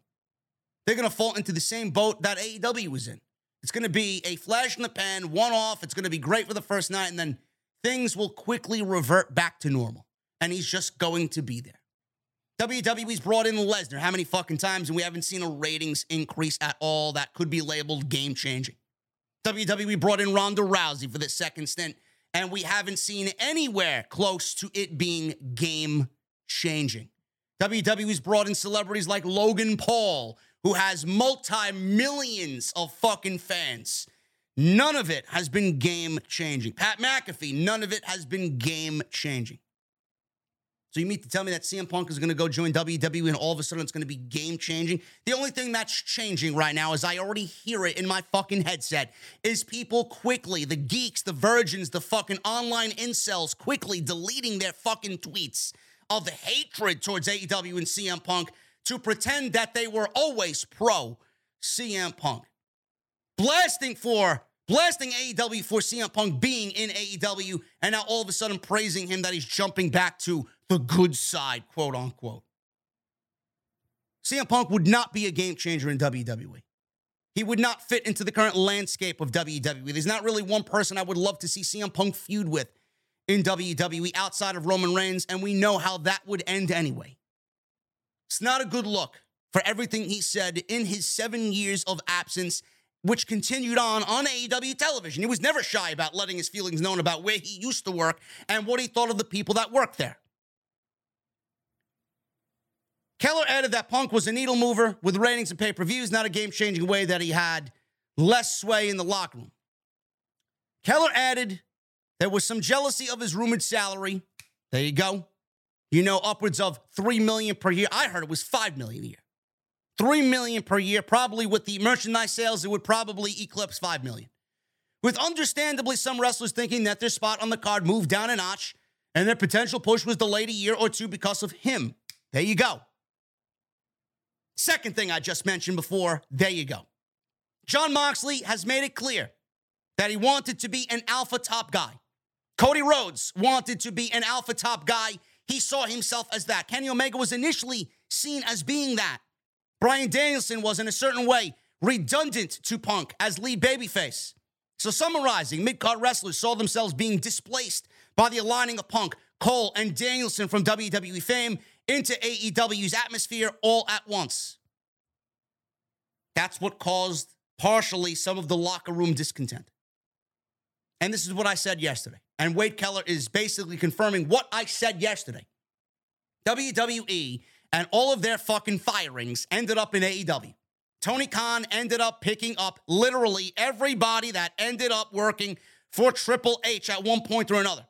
They're going to fall into the same boat that AEW was in. It's going to be a flash in the pan, one-off. It's going to be great for the first night, and then things will quickly revert back to normal, and he's just going to be there. WWE's brought in Lesnar how many fucking times, and we haven't seen a ratings increase at all that could be labeled game-changing. WWE brought in Ronda Rousey for the second stint, and we haven't seen anywhere close to it being game-changing. WWE's brought in celebrities like Logan Paul, who has multi-millions of fucking fans. None of it has been game-changing. Pat McAfee, none of it has been game-changing. So you mean to tell me that CM Punk is going to go join WWE and all of a sudden it's going to be game-changing? The only thing that's changing right now, is I already hear it in my fucking headset, is people quickly, the geeks, the virgins, the fucking online incels, quickly deleting their fucking tweets of the hatred towards AEW and CM Punk to pretend that they were always pro-CM Punk. Blasting AEW for CM Punk being in AEW, and now all of a sudden praising him that he's jumping back to the good side, quote-unquote. CM Punk would not be a game-changer in WWE. He would not fit into the current landscape of WWE. There's not really one person I would love to see CM Punk feud with in WWE outside of Roman Reigns, and we know how that would end anyway. It's not a good look for everything he said in his 7 years of absence, which continued on AEW television. He was never shy about letting his feelings known about where he used to work and what he thought of the people that worked there. Keller added that Punk was a needle mover with ratings and pay-per-views, not a game-changing way that he had less sway in the locker room. Keller added there was some jealousy of his rumored salary. There you go. You know, upwards of $3 million per year. I heard it was $5 million a year. $3 million per year, probably with the merchandise sales, it would probably eclipse $5 million. With understandably some wrestlers thinking that their spot on the card moved down a notch and their potential push was delayed a year or two because of him. There you go. Second thing I just mentioned before, there you go. Jon Moxley has made it clear that he wanted to be an alpha top guy. Cody Rhodes wanted to be an alpha top guy. He saw himself as that. Kenny Omega was initially seen as being that. Bryan Danielson was, in a certain way, redundant to Punk as lead babyface. So summarizing, mid-card wrestlers saw themselves being displaced by the aligning of Punk, Cole, and Danielson from WWE fame into AEW's atmosphere all at once. That's what caused, partially, some of the locker room discontent. And this is what I said yesterday. And Wade Keller is basically confirming what I said yesterday. WWE and all of their fucking firings ended up in AEW. Tony Khan ended up picking up literally everybody that ended up working for Triple H at one point or another.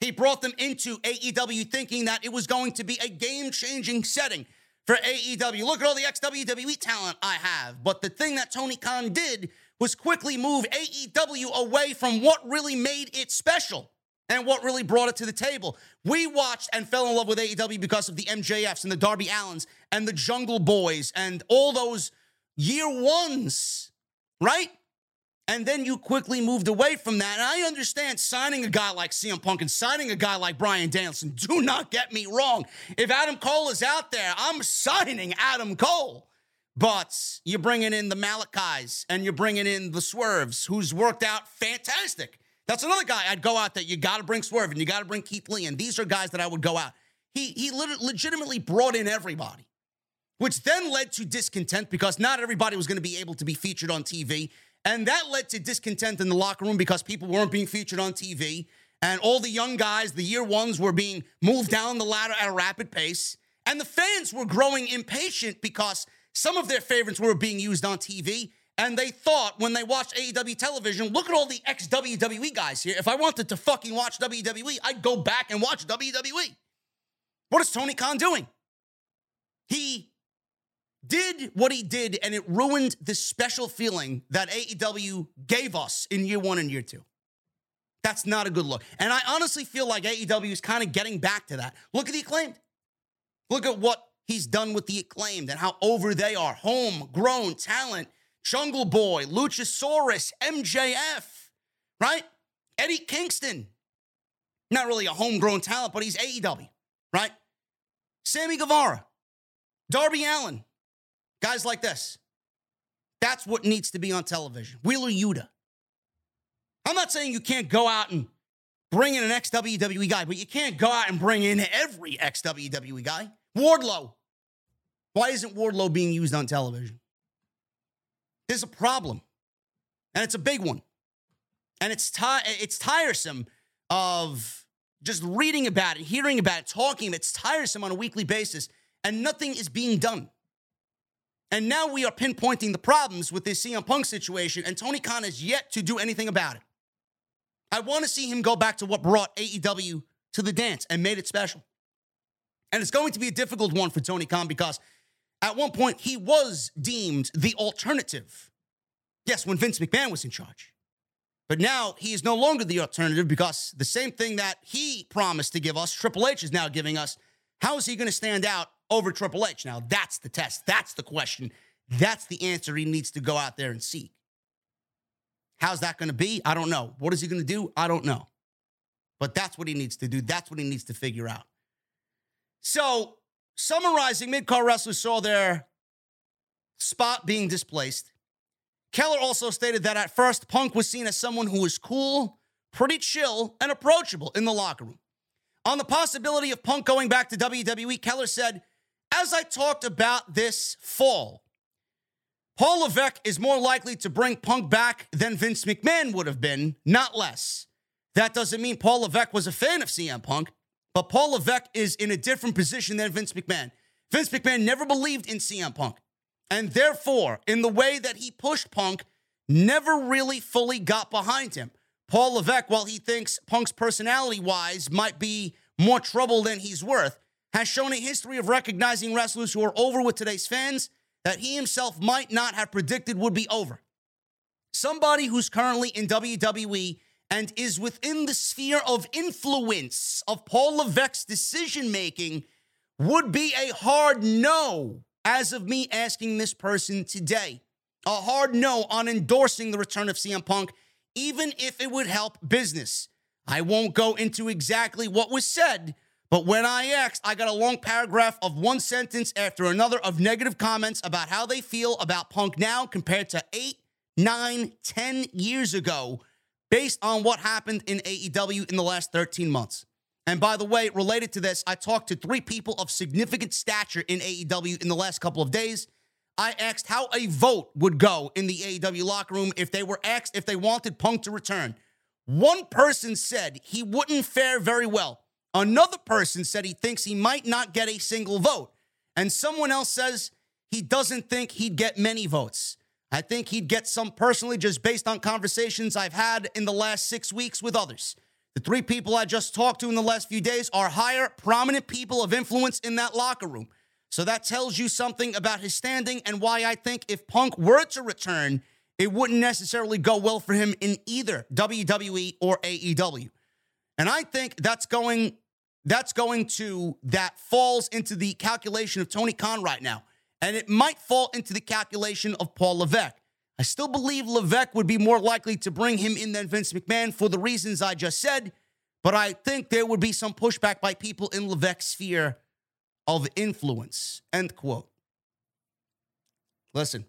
He brought them into AEW thinking that it was going to be a game-changing setting for AEW. Look at all the ex-WWE talent I have. But the thing that Tony Khan did was quickly move AEW away from what really made it special and what really brought it to the table. We watched and fell in love with AEW because of the MJFs and the Darby Allins and the Jungle Boys and all those year ones, right? And then you quickly moved away from that. And I understand signing a guy like CM Punk and signing a guy like Bryan Danielson. Do not get me wrong. If Adam Cole is out there, I'm signing Adam Cole. But you're bringing in the Malachis and you're bringing in the Swerves, who's worked out fantastic. That's another guy I'd go out there. You got to bring Swerve and you got to bring Keith Lee. And these are guys that I would go out. He legitimately brought in everybody, which then led to discontent because not everybody was going to be able to be featured on TV. And that led to discontent in the locker room because people weren't being featured on TV. And all the young guys, the year ones, were being moved down the ladder at a rapid pace. And the fans were growing impatient because some of their favorites were being used on TV. And they thought when they watched AEW television, look at all the ex-WWE guys here. If I wanted to fucking watch WWE, I'd go back and watch WWE. What is Tony Khan doing? He did what he did, and it ruined the special feeling that AEW gave us in year one and year two. That's not a good look. And I honestly feel like AEW is kind of getting back to that. Look at the Acclaimed. Look at what he's done with the Acclaimed and how over they are. Homegrown talent. Jungle Boy, Luchasaurus, MJF, right? Eddie Kingston. Not really a homegrown talent, but he's AEW, right? Sammy Guevara, Darby Allin, guys like this. That's what needs to be on television. Wheeler Yuta. I'm not saying you can't go out and bring in an ex-WWE guy, but you can't go out and bring in every ex-WWE guy. Wardlow. Why isn't Wardlow being used on television? There's a problem, and it's a big one, and it's tiresome of just reading about it, hearing about it, talking about it. It's tiresome on a weekly basis, and nothing is being done. And now we are pinpointing the problems with this CM Punk situation, and Tony Khan has yet to do anything about it. I want to see him go back to what brought AEW to the dance and made it special. And it's going to be a difficult one for Tony Khan because at one point, he was deemed the alternative. Yes, when Vince McMahon was in charge. But now he is no longer the alternative because the same thing that he promised to give us, Triple H is now giving us. How is he going to stand out over Triple H? Now, that's the test. That's the question. That's the answer he needs to go out there and seek. How's that going to be? I don't know. What is he going to do? I don't know. But that's what he needs to do. That's what he needs to figure out. So, summarizing, mid-card wrestlers saw their spot being displaced. Keller also stated that at first, Punk was seen as someone who was cool, pretty chill, and approachable in the locker room. On the possibility of Punk going back to WWE, Keller said, "As I talked about this fall, Paul Levesque is more likely to bring Punk back than Vince McMahon would have been, not less. That doesn't mean Paul Levesque was a fan of CM Punk. But Paul Levesque is in a different position than Vince McMahon. Vince McMahon never believed in CM Punk. And therefore, in the way that he pushed Punk, never really fully got behind him. Paul Levesque, while he thinks Punk's personality-wise might be more trouble than he's worth, has shown a history of recognizing wrestlers who are over with today's fans that he himself might not have predicted would be over. Somebody who's currently in WWE and is within the sphere of influence of Paul Levesque's decision-making would be a hard no as of me asking this person today. A hard no on endorsing the return of CM Punk, even if it would help business. I won't go into exactly what was said, but when I asked, I got a long paragraph of one sentence after another of negative comments about how they feel about Punk now compared to 8, 9, 10 years ago, based on what happened in AEW in the last 13 months. And by the way, related to this, I talked to 3 people of significant stature in AEW in the last couple of days. I asked how a vote would go in the AEW locker room if they were asked if they wanted Punk to return. One person said he wouldn't fare very well. Another person said he thinks he might not get a single vote. And someone else says he doesn't think he'd get many votes. I think he'd get some personally just based on conversations I've had in the last 6 weeks with others. The 3 people I just talked to in the last few days are higher, prominent people of influence in that locker room. So that tells you something about his standing and why I think if Punk were to return, it wouldn't necessarily go well for him in either WWE or AEW. And I think that falls into the calculation of Tony Khan right now. And it might fall into the calculation of Paul Levesque. I still believe Levesque would be more likely to bring him in than Vince McMahon for the reasons I just said, but I think there would be some pushback by people in Levesque's sphere of influence." End quote. Listen,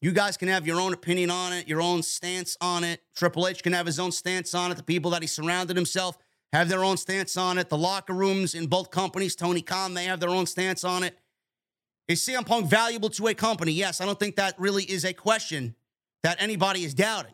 you guys can have your own opinion on it, your own stance on it. Triple H can have his own stance on it. The people that he surrounded himself have their own stance on it. The locker rooms in both companies, Tony Khan, they have their own stance on it. Is CM Punk valuable to a company? Yes, I don't think that really is a question that anybody is doubting.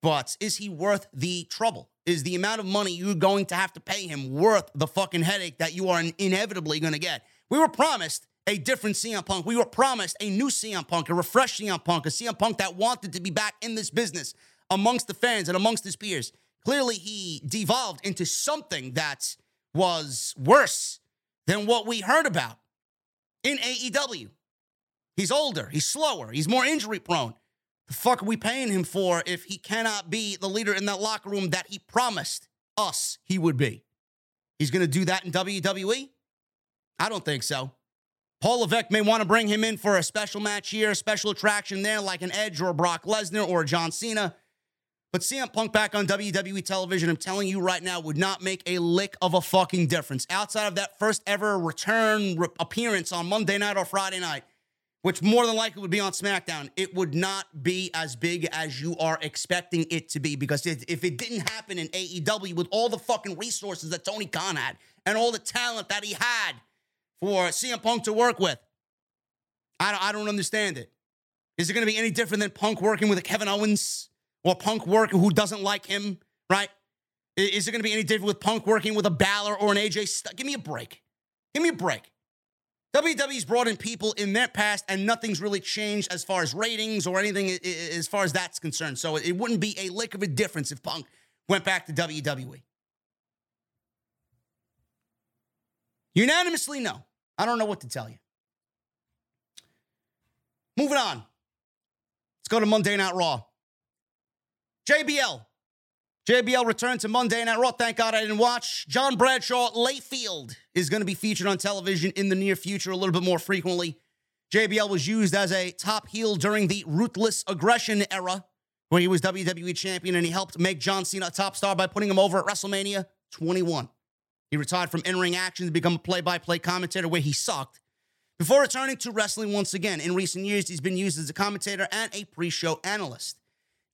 But is he worth the trouble? Is the amount of money you're going to have to pay him worth the fucking headache that you are inevitably going to get? We were promised a different CM Punk. We were promised a new CM Punk, a refreshed CM Punk, a CM Punk that wanted to be back in this business amongst the fans and amongst his peers. Clearly, he devolved into something that was worse than what we heard about in AEW. He's older. He's slower. He's more injury-prone. The fuck are we paying him for if he cannot be the leader in that locker room that he promised us he would be? He's going to do that in WWE? I don't think so. Paul Levesque may want to bring him in for a special match here, a special attraction there, like an Edge or a Brock Lesnar or a John Cena. But CM Punk back on WWE television, I'm telling you right now, would not make a lick of a fucking difference. Outside of that first ever return appearance on Monday night or Friday night, which more than likely would be on SmackDown, it would not be as big as you are expecting it to be. Because if it didn't happen in AEW with all the fucking resources that Tony Khan had and all the talent that he had for CM Punk to work with, I don't understand it. Is it going to be any different than Punk working with a Kevin Owens? Or Punk working who doesn't like him, right? Is it going to be any different with Punk working with a Balor or an AJ Styles? Give me a break. Give me a break. WWE's brought in people in their past, and nothing's really changed as far as ratings or anything as far as that's concerned. So it wouldn't be a lick of a difference if Punk went back to WWE. Unanimously, no. I don't know what to tell you. Moving on. Let's go to Monday Night Raw. JBL. JBL returned to Monday Night Raw. Thank God I didn't watch. John Bradshaw Layfield is going to be featured on television in the near future a little bit more frequently. JBL was used as a top heel during the Ruthless Aggression era, where he was WWE champion, and he helped make John Cena a top star by putting him over at WrestleMania 21. He retired from in-ring action to become a play-by-play commentator, where he sucked, before returning to wrestling once again. In recent years, he's been used as a commentator and a pre-show analyst.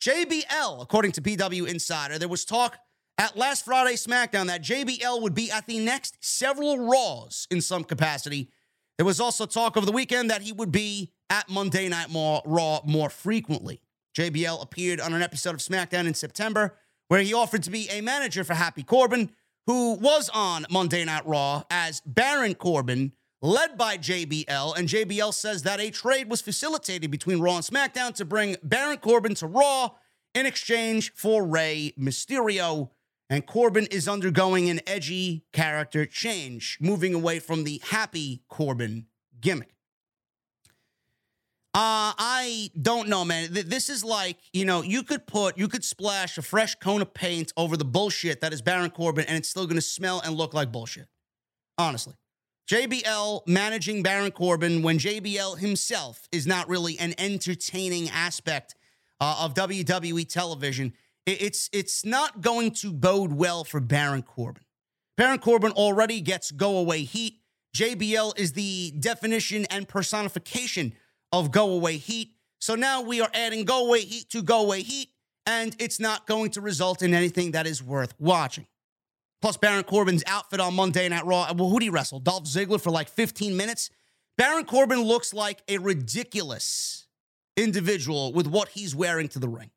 JBL, according to PW Insider, there was talk at last Friday's SmackDown that JBL would be at the next several Raws in some capacity. There was also talk over the weekend that he would be at Monday Night Raw more frequently. JBL appeared on an episode of SmackDown in September, where he offered to be a manager for Happy Corbin, who was on Monday Night Raw as Baron Corbin, led by JBL, and JBL says that a trade was facilitated between Raw and SmackDown to bring Baron Corbin to Raw in exchange for Rey Mysterio, and Corbin is undergoing an edgy character change, moving away from the Happy Corbin gimmick. I don't know, man. This is like, you know, you could splash a fresh coat of paint over the bullshit that is Baron Corbin, and it's still going to smell and look like bullshit. Honestly. JBL managing Baron Corbin when JBL himself is not really an entertaining aspect of WWE television. It's not going to bode well for Baron Corbin. Baron Corbin already gets go-away heat. JBL is the definition and personification of go-away heat. So now we are adding go-away heat to go-away heat, and it's not going to result in anything that is worth watching. Plus, Baron Corbin's outfit on Monday Night Raw. Well, who'd he wrestle? Dolph Ziggler for like 15 minutes? Baron Corbin looks like a ridiculous individual with what he's wearing to the ring.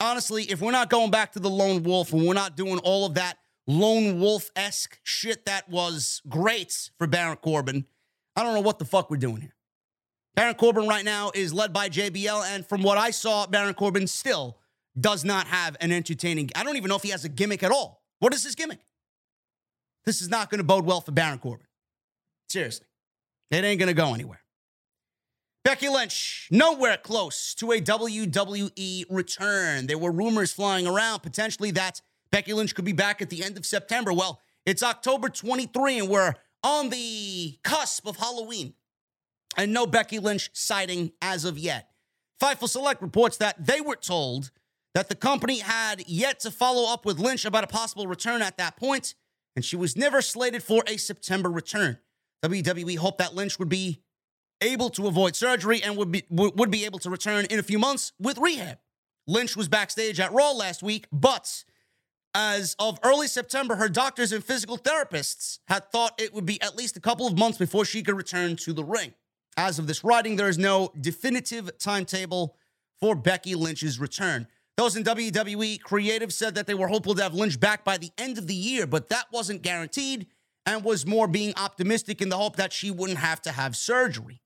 Honestly, if we're not going back to the lone wolf and we're not doing all of that lone wolf-esque shit that was great for Baron Corbin, I don't know what the fuck we're doing here. Baron Corbin right now is led by JBL, and from what I saw, Baron Corbin still does not have an entertaining... I don't even know if he has a gimmick at all. What is his gimmick? This is not going to bode well for Baron Corbin. Seriously. It ain't going to go anywhere. Becky Lynch, nowhere close to a WWE return. There were rumors flying around, potentially, that Becky Lynch could be back at the end of September. Well, it's October 23, and we're on the cusp of Halloween. And no Becky Lynch sighting as of yet. Fightful Select reports that they were told that the company had yet to follow up with Lynch about a possible return at that point, and she was never slated for a September return. WWE hoped that Lynch would be able to avoid surgery and would be able to return in a few months with rehab. Lynch was backstage at Raw last week, but as of early September, her doctors and physical therapists had thought it would be at least a couple of months before she could return to the ring. As of this writing, there is no definitive timetable for Becky Lynch's return. Those in WWE creative said that they were hopeful to have Lynch back by the end of the year, but that wasn't guaranteed, and was more being optimistic in the hope that she wouldn't have to have surgery.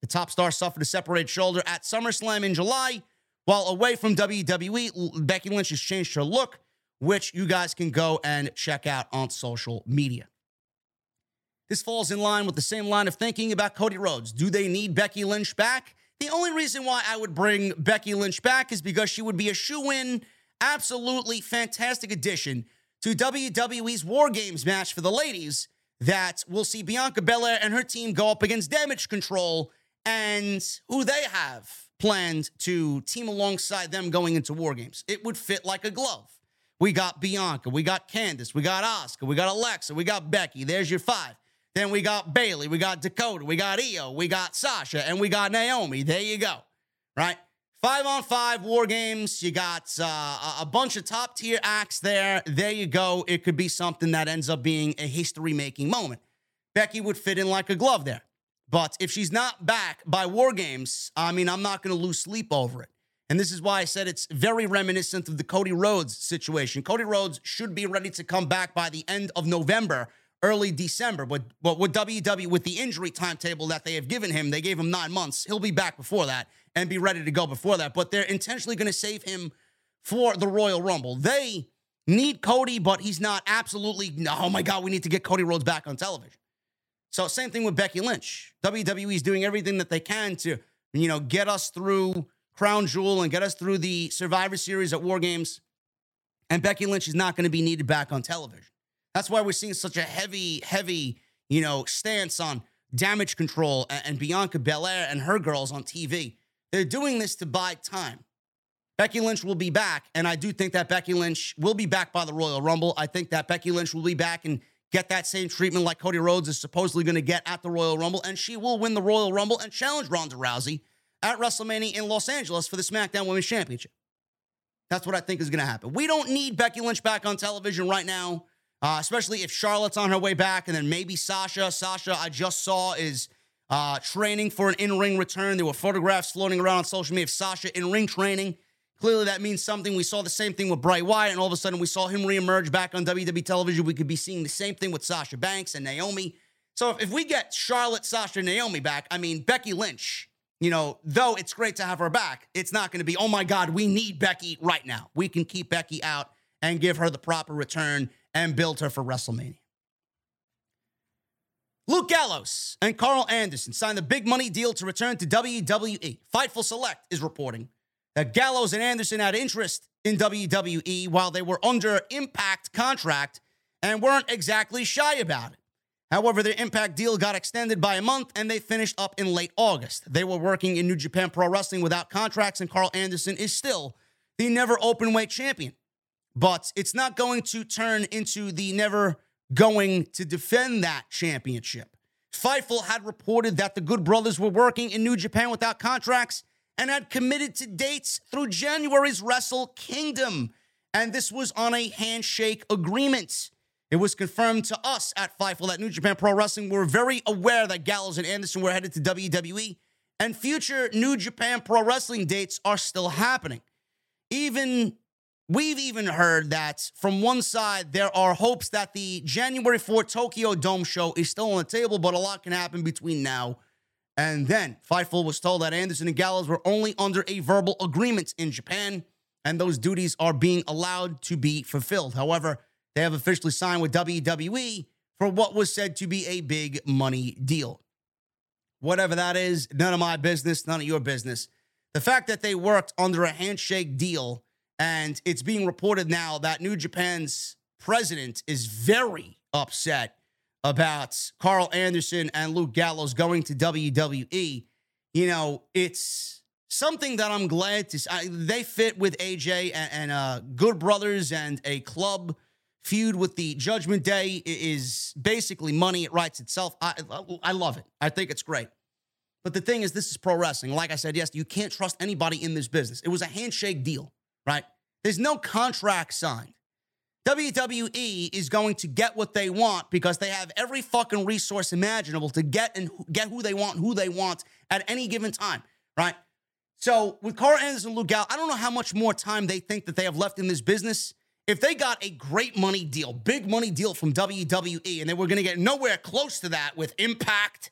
The top star suffered a separated shoulder at SummerSlam in July. While away from WWE, Becky Lynch has changed her look, which you guys can go and check out on social media. This falls in line with the same line of thinking about Cody Rhodes. Do they need Becky Lynch back? The only reason why I would bring Becky Lynch back is because she would be a shoo-in, absolutely fantastic addition to WWE's War Games match for the ladies that will see Bianca Belair and her team go up against Damage Control and who they have planned to team alongside them going into War Games. It would fit like a glove. We got Bianca, we got Candice, we got Asuka, we got Alexa, we got Becky. There's your five. Then we got Bayley, we got Dakota, we got Io, we got Sasha, and we got Naomi. There you go, right? 5-on-5 War Games. You got a bunch of top-tier acts there. There you go. It could be something that ends up being a history-making moment. Becky would fit in like a glove there. But if she's not back by War Games, I mean, I'm not going to lose sleep over it. And this is why I said it's very reminiscent of the Cody Rhodes situation. Cody Rhodes should be ready to come back by the end of November, early December, but with WWE, with the injury timetable that they have given him, they gave him 9 months. He'll be back before that and be ready to go before that, but they're intentionally going to save him for the Royal Rumble. They need Cody, but he's not absolutely, oh my God, we need to get Cody Rhodes back on television. So same thing with Becky Lynch. WWE is doing everything that they can to, you know, get us through Crown Jewel and get us through the Survivor Series at War Games, and Becky Lynch is not going to be needed back on television. That's why we're seeing such a heavy, you know, stance on Damage Control and Bianca Belair and her girls on TV. They're doing this to buy time. Becky Lynch will be back, and I do think that Becky Lynch will be back by the Royal Rumble. I think that Becky Lynch will be back and get that same treatment like Cody Rhodes is supposedly going to get at the Royal Rumble, and she will win the Royal Rumble and challenge Ronda Rousey at WrestleMania in Los Angeles for the SmackDown Women's Championship. That's what I think is going to happen. We don't need Becky Lynch back on television right now. Especially if Charlotte's on her way back, and then maybe Sasha. Sasha, I just saw, is training for an in-ring return. There were photographs floating around on social media of Sasha in-ring training. Clearly, that means something. We saw the same thing with Bray Wyatt, and all of a sudden, we saw him reemerge back on WWE television. We could be seeing the same thing with Sasha Banks and Naomi. So if we get Charlotte, Sasha, and Naomi back, I mean, Becky Lynch, you know, though it's great to have her back, it's not going to be, oh my God, we need Becky right now. We can keep Becky out and give her the proper return and build her for WrestleMania. Luke Gallows and Carl Anderson signed the big money deal to return to WWE. Fightful Select is reporting that Gallows and Anderson had interest in WWE while they were under Impact contract and weren't exactly shy about it. However, their Impact deal got extended by a month and they finished up in late August. They were working in New Japan Pro Wrestling without contracts, and Carl Anderson is still the never openweight champion. But it's not going to turn into the never going to defend that championship. Fightful had reported that the Good Brothers were working in New Japan without contracts and had committed to dates through January's Wrestle Kingdom. And this was on a handshake agreement. It was confirmed to us at Fightful that New Japan Pro Wrestling were very aware that Gallows and Anderson were headed to WWE, and future New Japan Pro Wrestling dates are still happening. We've even heard that from one side, there are hopes that the January 4th Tokyo Dome show is still on the table, but a lot can happen between now and then. Fightful was told that Anderson and Gallows were only under a verbal agreement in Japan, and those duties are being allowed to be fulfilled. However, they have officially signed with WWE for what was said to be a big money deal. Whatever that is, none of my business, none of your business. The fact that they worked under a handshake deal, and it's being reported now that New Japan's president is very upset about Carl Anderson and Luke Gallows going to WWE. You know, it's something that I'm glad to see. They fit with AJ and Good Brothers, and a club feud with the Judgment Day is basically money. It writes itself. I love it. I think it's great. But the thing is, this is pro wrestling. Like I said, yes, you can't trust anybody in this business. It was a handshake deal. Right? There's no contract signed. WWE is going to get what they want because they have every fucking resource imaginable to get who they want, at any given time, right? So with Carl Anderson and Luke Gallows, I don't know how much more time they think that they have left in this business. If they got a great money deal, big money deal from WWE, and they were going to get nowhere close to that with Impact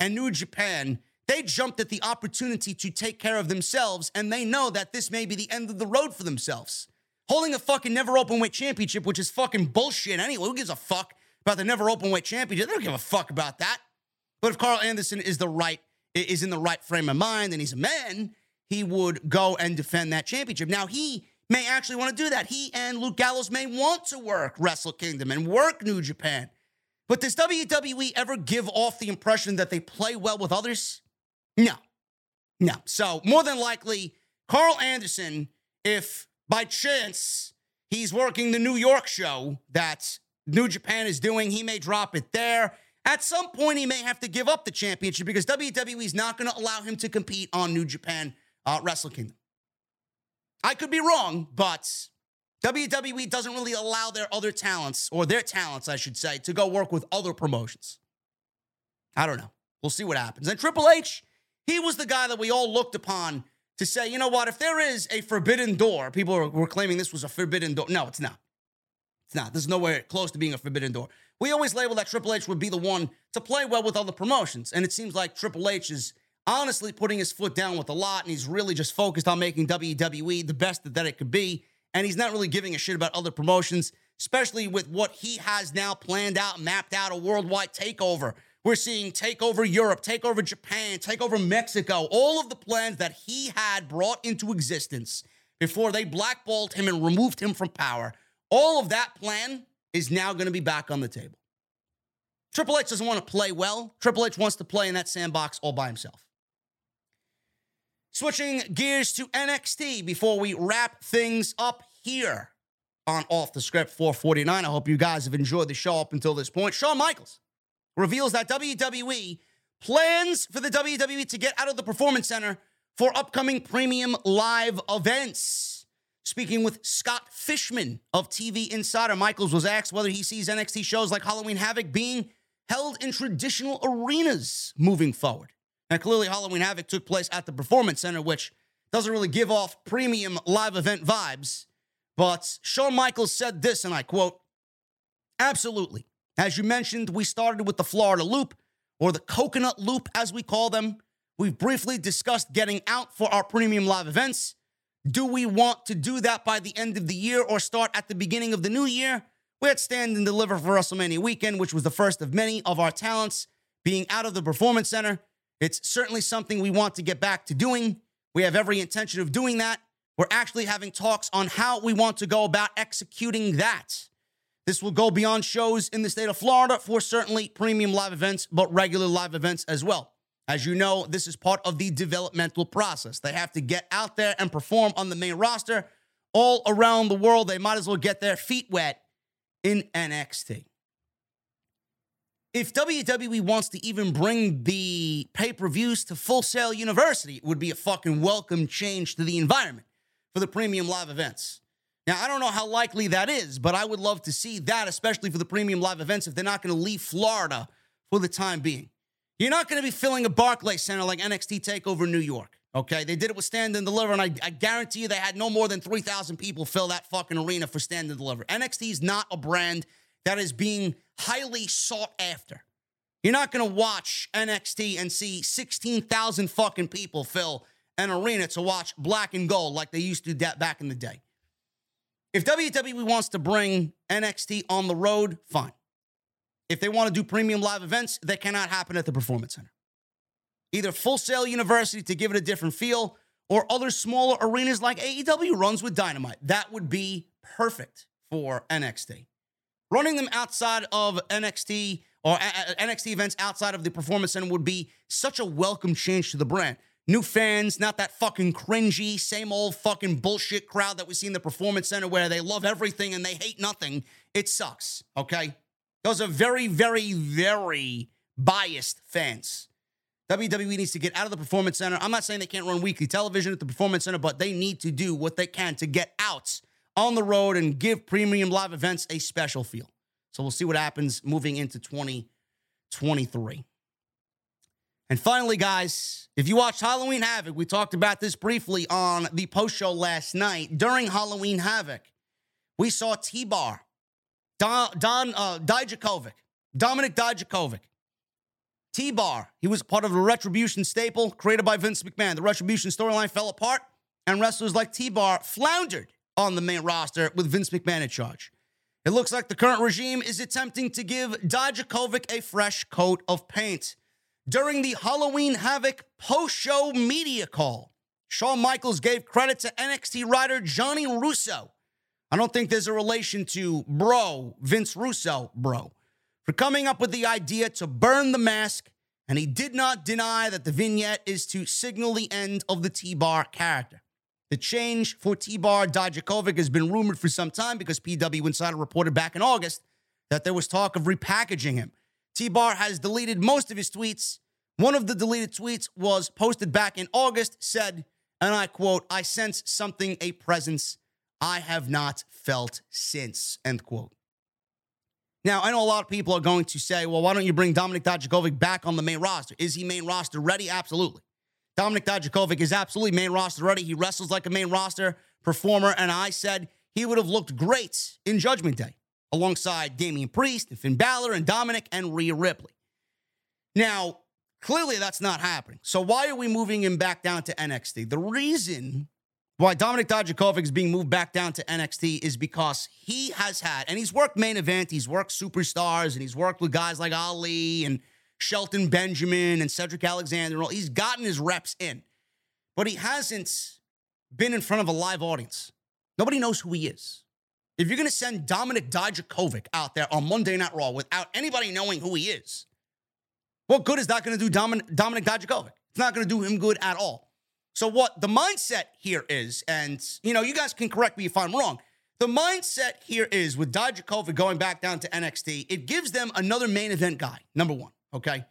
and New Japan, they jumped at the opportunity to take care of themselves, and they know that this may be the end of the road for themselves. Holding a fucking never open weight championship, which is fucking bullshit anyway. Who gives a fuck about the never open weight championship? They don't give a fuck about that. But if Carl Anderson is in the right frame of mind and he's a man, he would go and defend that championship. Now, he may actually want to do that. He and Luke Gallows may want to work Wrestle Kingdom and work New Japan. But does WWE ever give off the impression that they play well with others? No. So more than likely, Carl Anderson, if by chance he's working the New York show that New Japan is doing, he may drop it there. At some point, he may have to give up the championship because WWE is not going to allow him to compete on New Japan Wrestle Kingdom. I could be wrong, but WWE doesn't really allow their talents, to go work with other promotions. I don't know. We'll see what happens. And Triple H, he was the guy that we all looked upon to say, you know what, if there is a forbidden door, people were claiming this was a forbidden door. No, it's not. It's not. There's nowhere close to being a forbidden door. We always label that Triple H would be the one to play well with other promotions. And it seems like Triple H is honestly putting his foot down with a lot, and he's really just focused on making WWE the best that it could be. And he's not really giving a shit about other promotions, especially with what he has now planned out, mapped out, a worldwide takeover. We're seeing takeover Europe, takeover Japan, takeover Mexico, all of the plans that he had brought into existence before they blackballed him and removed him from power. All of that plan is now going to be back on the table. Triple H doesn't want to play well. Triple H wants to play in that sandbox all by himself. Switching gears to NXT before we wrap things up here on Off the Script 449. I hope you guys have enjoyed the show up until this point. Shawn Michaels reveals that WWE plans for the WWE to get out of the Performance Center for upcoming premium live events. Speaking with Scott Fishman of TV Insider, Michaels was asked whether he sees NXT shows like Halloween Havoc being held in traditional arenas moving forward. Now, clearly, Halloween Havoc took place at the Performance Center, which doesn't really give off premium live event vibes, but Shawn Michaels said this, and I quote, "Absolutely. As you mentioned, we started with the Florida Loop, or the Coconut Loop, as we call them. We've briefly discussed getting out for our premium live events. Do we want to do that by the end of the year or start at the beginning of the new year? We had Stand and Deliver for WrestleMania weekend, which was the first of many of our talents being out of the Performance Center. It's certainly something we want to get back to doing. We have every intention of doing that. We're actually having talks on how we want to go about executing that. This will go beyond shows in the state of Florida for certainly premium live events, but regular live events as well. As you know, this is part of the developmental process. They have to get out there and perform on the main roster all around the world. They might as well get their feet wet in NXT. If WWE wants to even bring the pay-per-views to Full Sail University, it would be a fucking welcome change to the environment for the premium live events. Now, I don't know how likely that is, but I would love to see that, especially for the premium live events, if they're not going to leave Florida for the time being. You're not going to be filling a Barclays Center like NXT TakeOver New York, okay? They did it with Stand and Deliver, and I guarantee you they had no more than 3,000 people fill that fucking arena for Stand and Deliver. NXT is not a brand that is being highly sought after. You're not going to watch NXT and see 16,000 fucking people fill an arena to watch Black and Gold like they used to back in the day. If WWE wants to bring NXT on the road, fine. If they want to do premium live events, that cannot happen at the Performance Center. Either Full Sail University to give it a different feel, or other smaller arenas like AEW runs with Dynamite. That would be perfect for NXT. Running them outside of NXT or NXT events outside of the Performance Center would be such a welcome change to the brand. New fans, not that fucking cringy, same old fucking bullshit crowd that we see in the Performance Center where they love everything and they hate nothing. It sucks, okay? Those are very, very, very biased fans. WWE needs to get out of the Performance Center. I'm not saying they can't run weekly television at the Performance Center, but they need to do what they can to get out on the road and give premium live events a special feel. So we'll see what happens moving into 2023. And finally, guys, if you watched Halloween Havoc, we talked about this briefly on the post show last night. During Halloween Havoc, We saw T-Bar, Dijakovic, Dominic Dijakovic. T-Bar, he was part of the Retribution staple created by Vince McMahon. The Retribution storyline fell apart, and wrestlers like T-Bar floundered on the main roster with Vince McMahon in charge. It looks like the current regime is attempting to give Dijakovic a fresh coat of paint. During the Halloween Havoc post-show media call, Shawn Michaels gave credit to NXT writer Johnny Russo. I don't think there's a relation to bro, Vince Russo, bro, for coming up with the idea to burn the mask, and he did not deny that the vignette is to signal the end of the T-Bar character. The change for T-Bar Dijakovic has been rumored for some time because PW Insider reported back in August that there was talk of repackaging him. T-Bar has deleted most of his tweets. One of the deleted tweets was posted back in August, said, and I quote, "I sense something, a presence I have not felt since," end quote. Now, I know a lot of people are going to say, well, why don't you bring Dominic Dijakovic back on the main roster? Is he main roster ready? Absolutely. Dominic Dijakovic is absolutely main roster ready. He wrestles like a main roster performer, and I said he would have looked great in Judgment Day alongside Damian Priest and Finn Balor and Dominic and Rhea Ripley. Now, clearly that's not happening. So why are we moving him back down to NXT? The reason why Dominic Dijakovic is being moved back down to NXT is because he has had, and he's worked main event, he's worked superstars, and he's worked with guys like Ali and Shelton Benjamin and Cedric Alexander. He's gotten his reps in, but he hasn't been in front of a live audience. Nobody knows who he is. If you're going to send Dominic Dijakovic out there on Monday Night Raw without anybody knowing who he is, what good is that going to do Dominic Dijakovic? It's not going to do him good at all. So what the mindset here is, and, you know, you guys can correct me if I'm wrong, the mindset here is with Dijakovic going back down to NXT, it gives them another main event guy, number one, okay?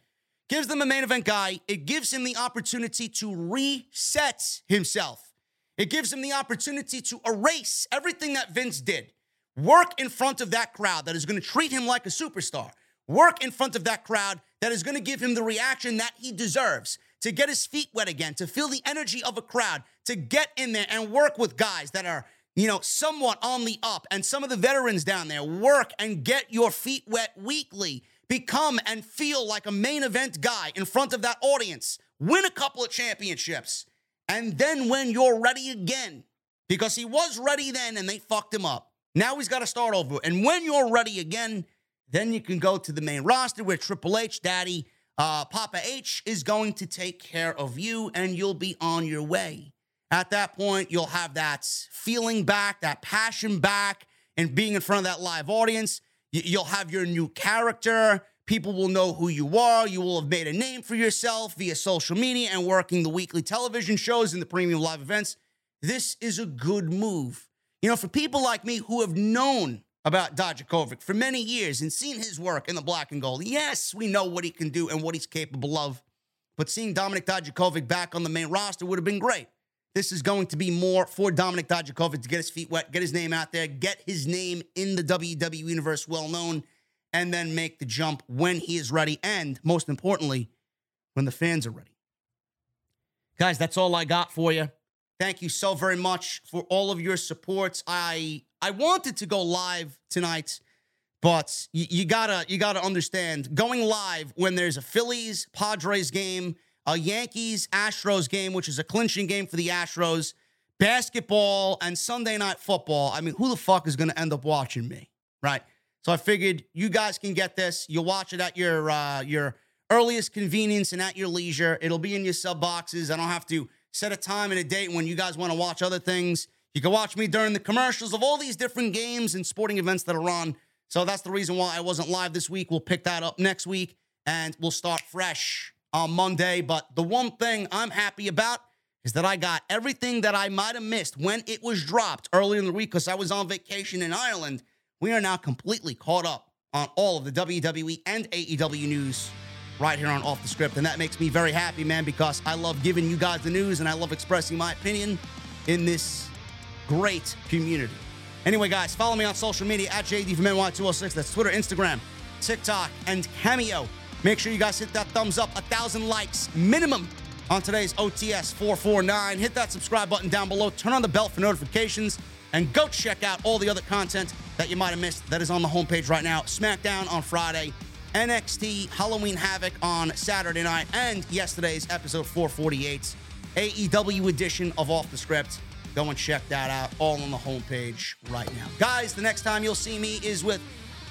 Gives them a main event guy. It gives him the opportunity to reset himself. It gives him the opportunity to erase everything that Vince did. Work in front of that crowd that is going to treat him like a superstar. Work in front of that crowd that is going to give him the reaction that he deserves, to get his feet wet again, to feel the energy of a crowd, to get in there and work with guys that are, you know, somewhat on the up, and some of the veterans down there. Work and get your feet wet weekly. Become and feel like a main event guy in front of that audience. Win a couple of championships. And then when you're ready again, because he was ready then and they fucked him up. Now he's got to start over. And when you're ready again, then you can go to the main roster where Triple H, Daddy, Papa H is going to take care of you, and you'll be on your way. At that point, you'll have that feeling back, that passion back, and being in front of that live audience. You'll have your new character. People will know who you are. You will have made a name for yourself via social media and working the weekly television shows and the premium live events. This is a good move. You know, for people like me who have known about Dijakovic for many years and seen his work in the black and gold. Yes, we know what he can do and what he's capable of, but seeing Dominic Dijakovic back on the main roster would have been great. This is going to be more for Dominic Dijakovic to get his feet wet, get his name out there, get his name in the WWE universe well known, and then make the jump when he is ready and, most importantly, when the fans are ready. Guys, that's all I got for you. Thank you so very much for all of your support. I wanted to go live tonight, but you gotta understand, going live when there's a Phillies, Padres game, a Yankees, Astros game, which is a clinching game for the Astros, basketball, and Sunday night football. I mean, who the fuck is gonna end up watching me, right? So I figured you guys can get this. You'll watch it at your earliest convenience and at your leisure. It'll be in your sub boxes. I don't have to set a time and a date when you guys want to watch other things. You can watch me during the commercials of all these different games and sporting events that are on. So that's the reason why I wasn't live this week. We'll pick that up next week, and we'll start fresh on Monday. But the one thing I'm happy about is that I got everything that I might have missed when it was dropped earlier in the week because I was on vacation in Ireland. We are now completely caught up on all of the WWE and AEW news right here on Off the Script. And that makes me very happy, man, because I love giving you guys the news and I love expressing my opinion in this great community. Anyway, guys, follow me on social media at JD from NY206. That's Twitter, Instagram, TikTok, and Cameo. Make sure you guys hit that thumbs up. 1,000 likes minimum on today's OTS 449. Hit that subscribe button down below. Turn on the bell for notifications. And go check out all the other content that you might have missed that is on the homepage right now. SmackDown on Friday, NXT Halloween Havoc on Saturday night, and yesterday's episode 448, AEW edition of Off the Script. Go and check that out, all on the homepage right now. Guys, the next time you'll see me is with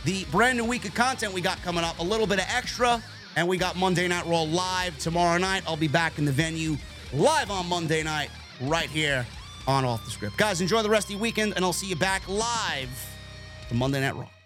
the brand new week of content we got coming up, a little bit of extra, and we got Monday Night Raw live tomorrow night. I'll be back in the venue live on Monday night right here on Off the Script. Guys, enjoy the rest of your weekend, and I'll see you back live for Monday Night Raw.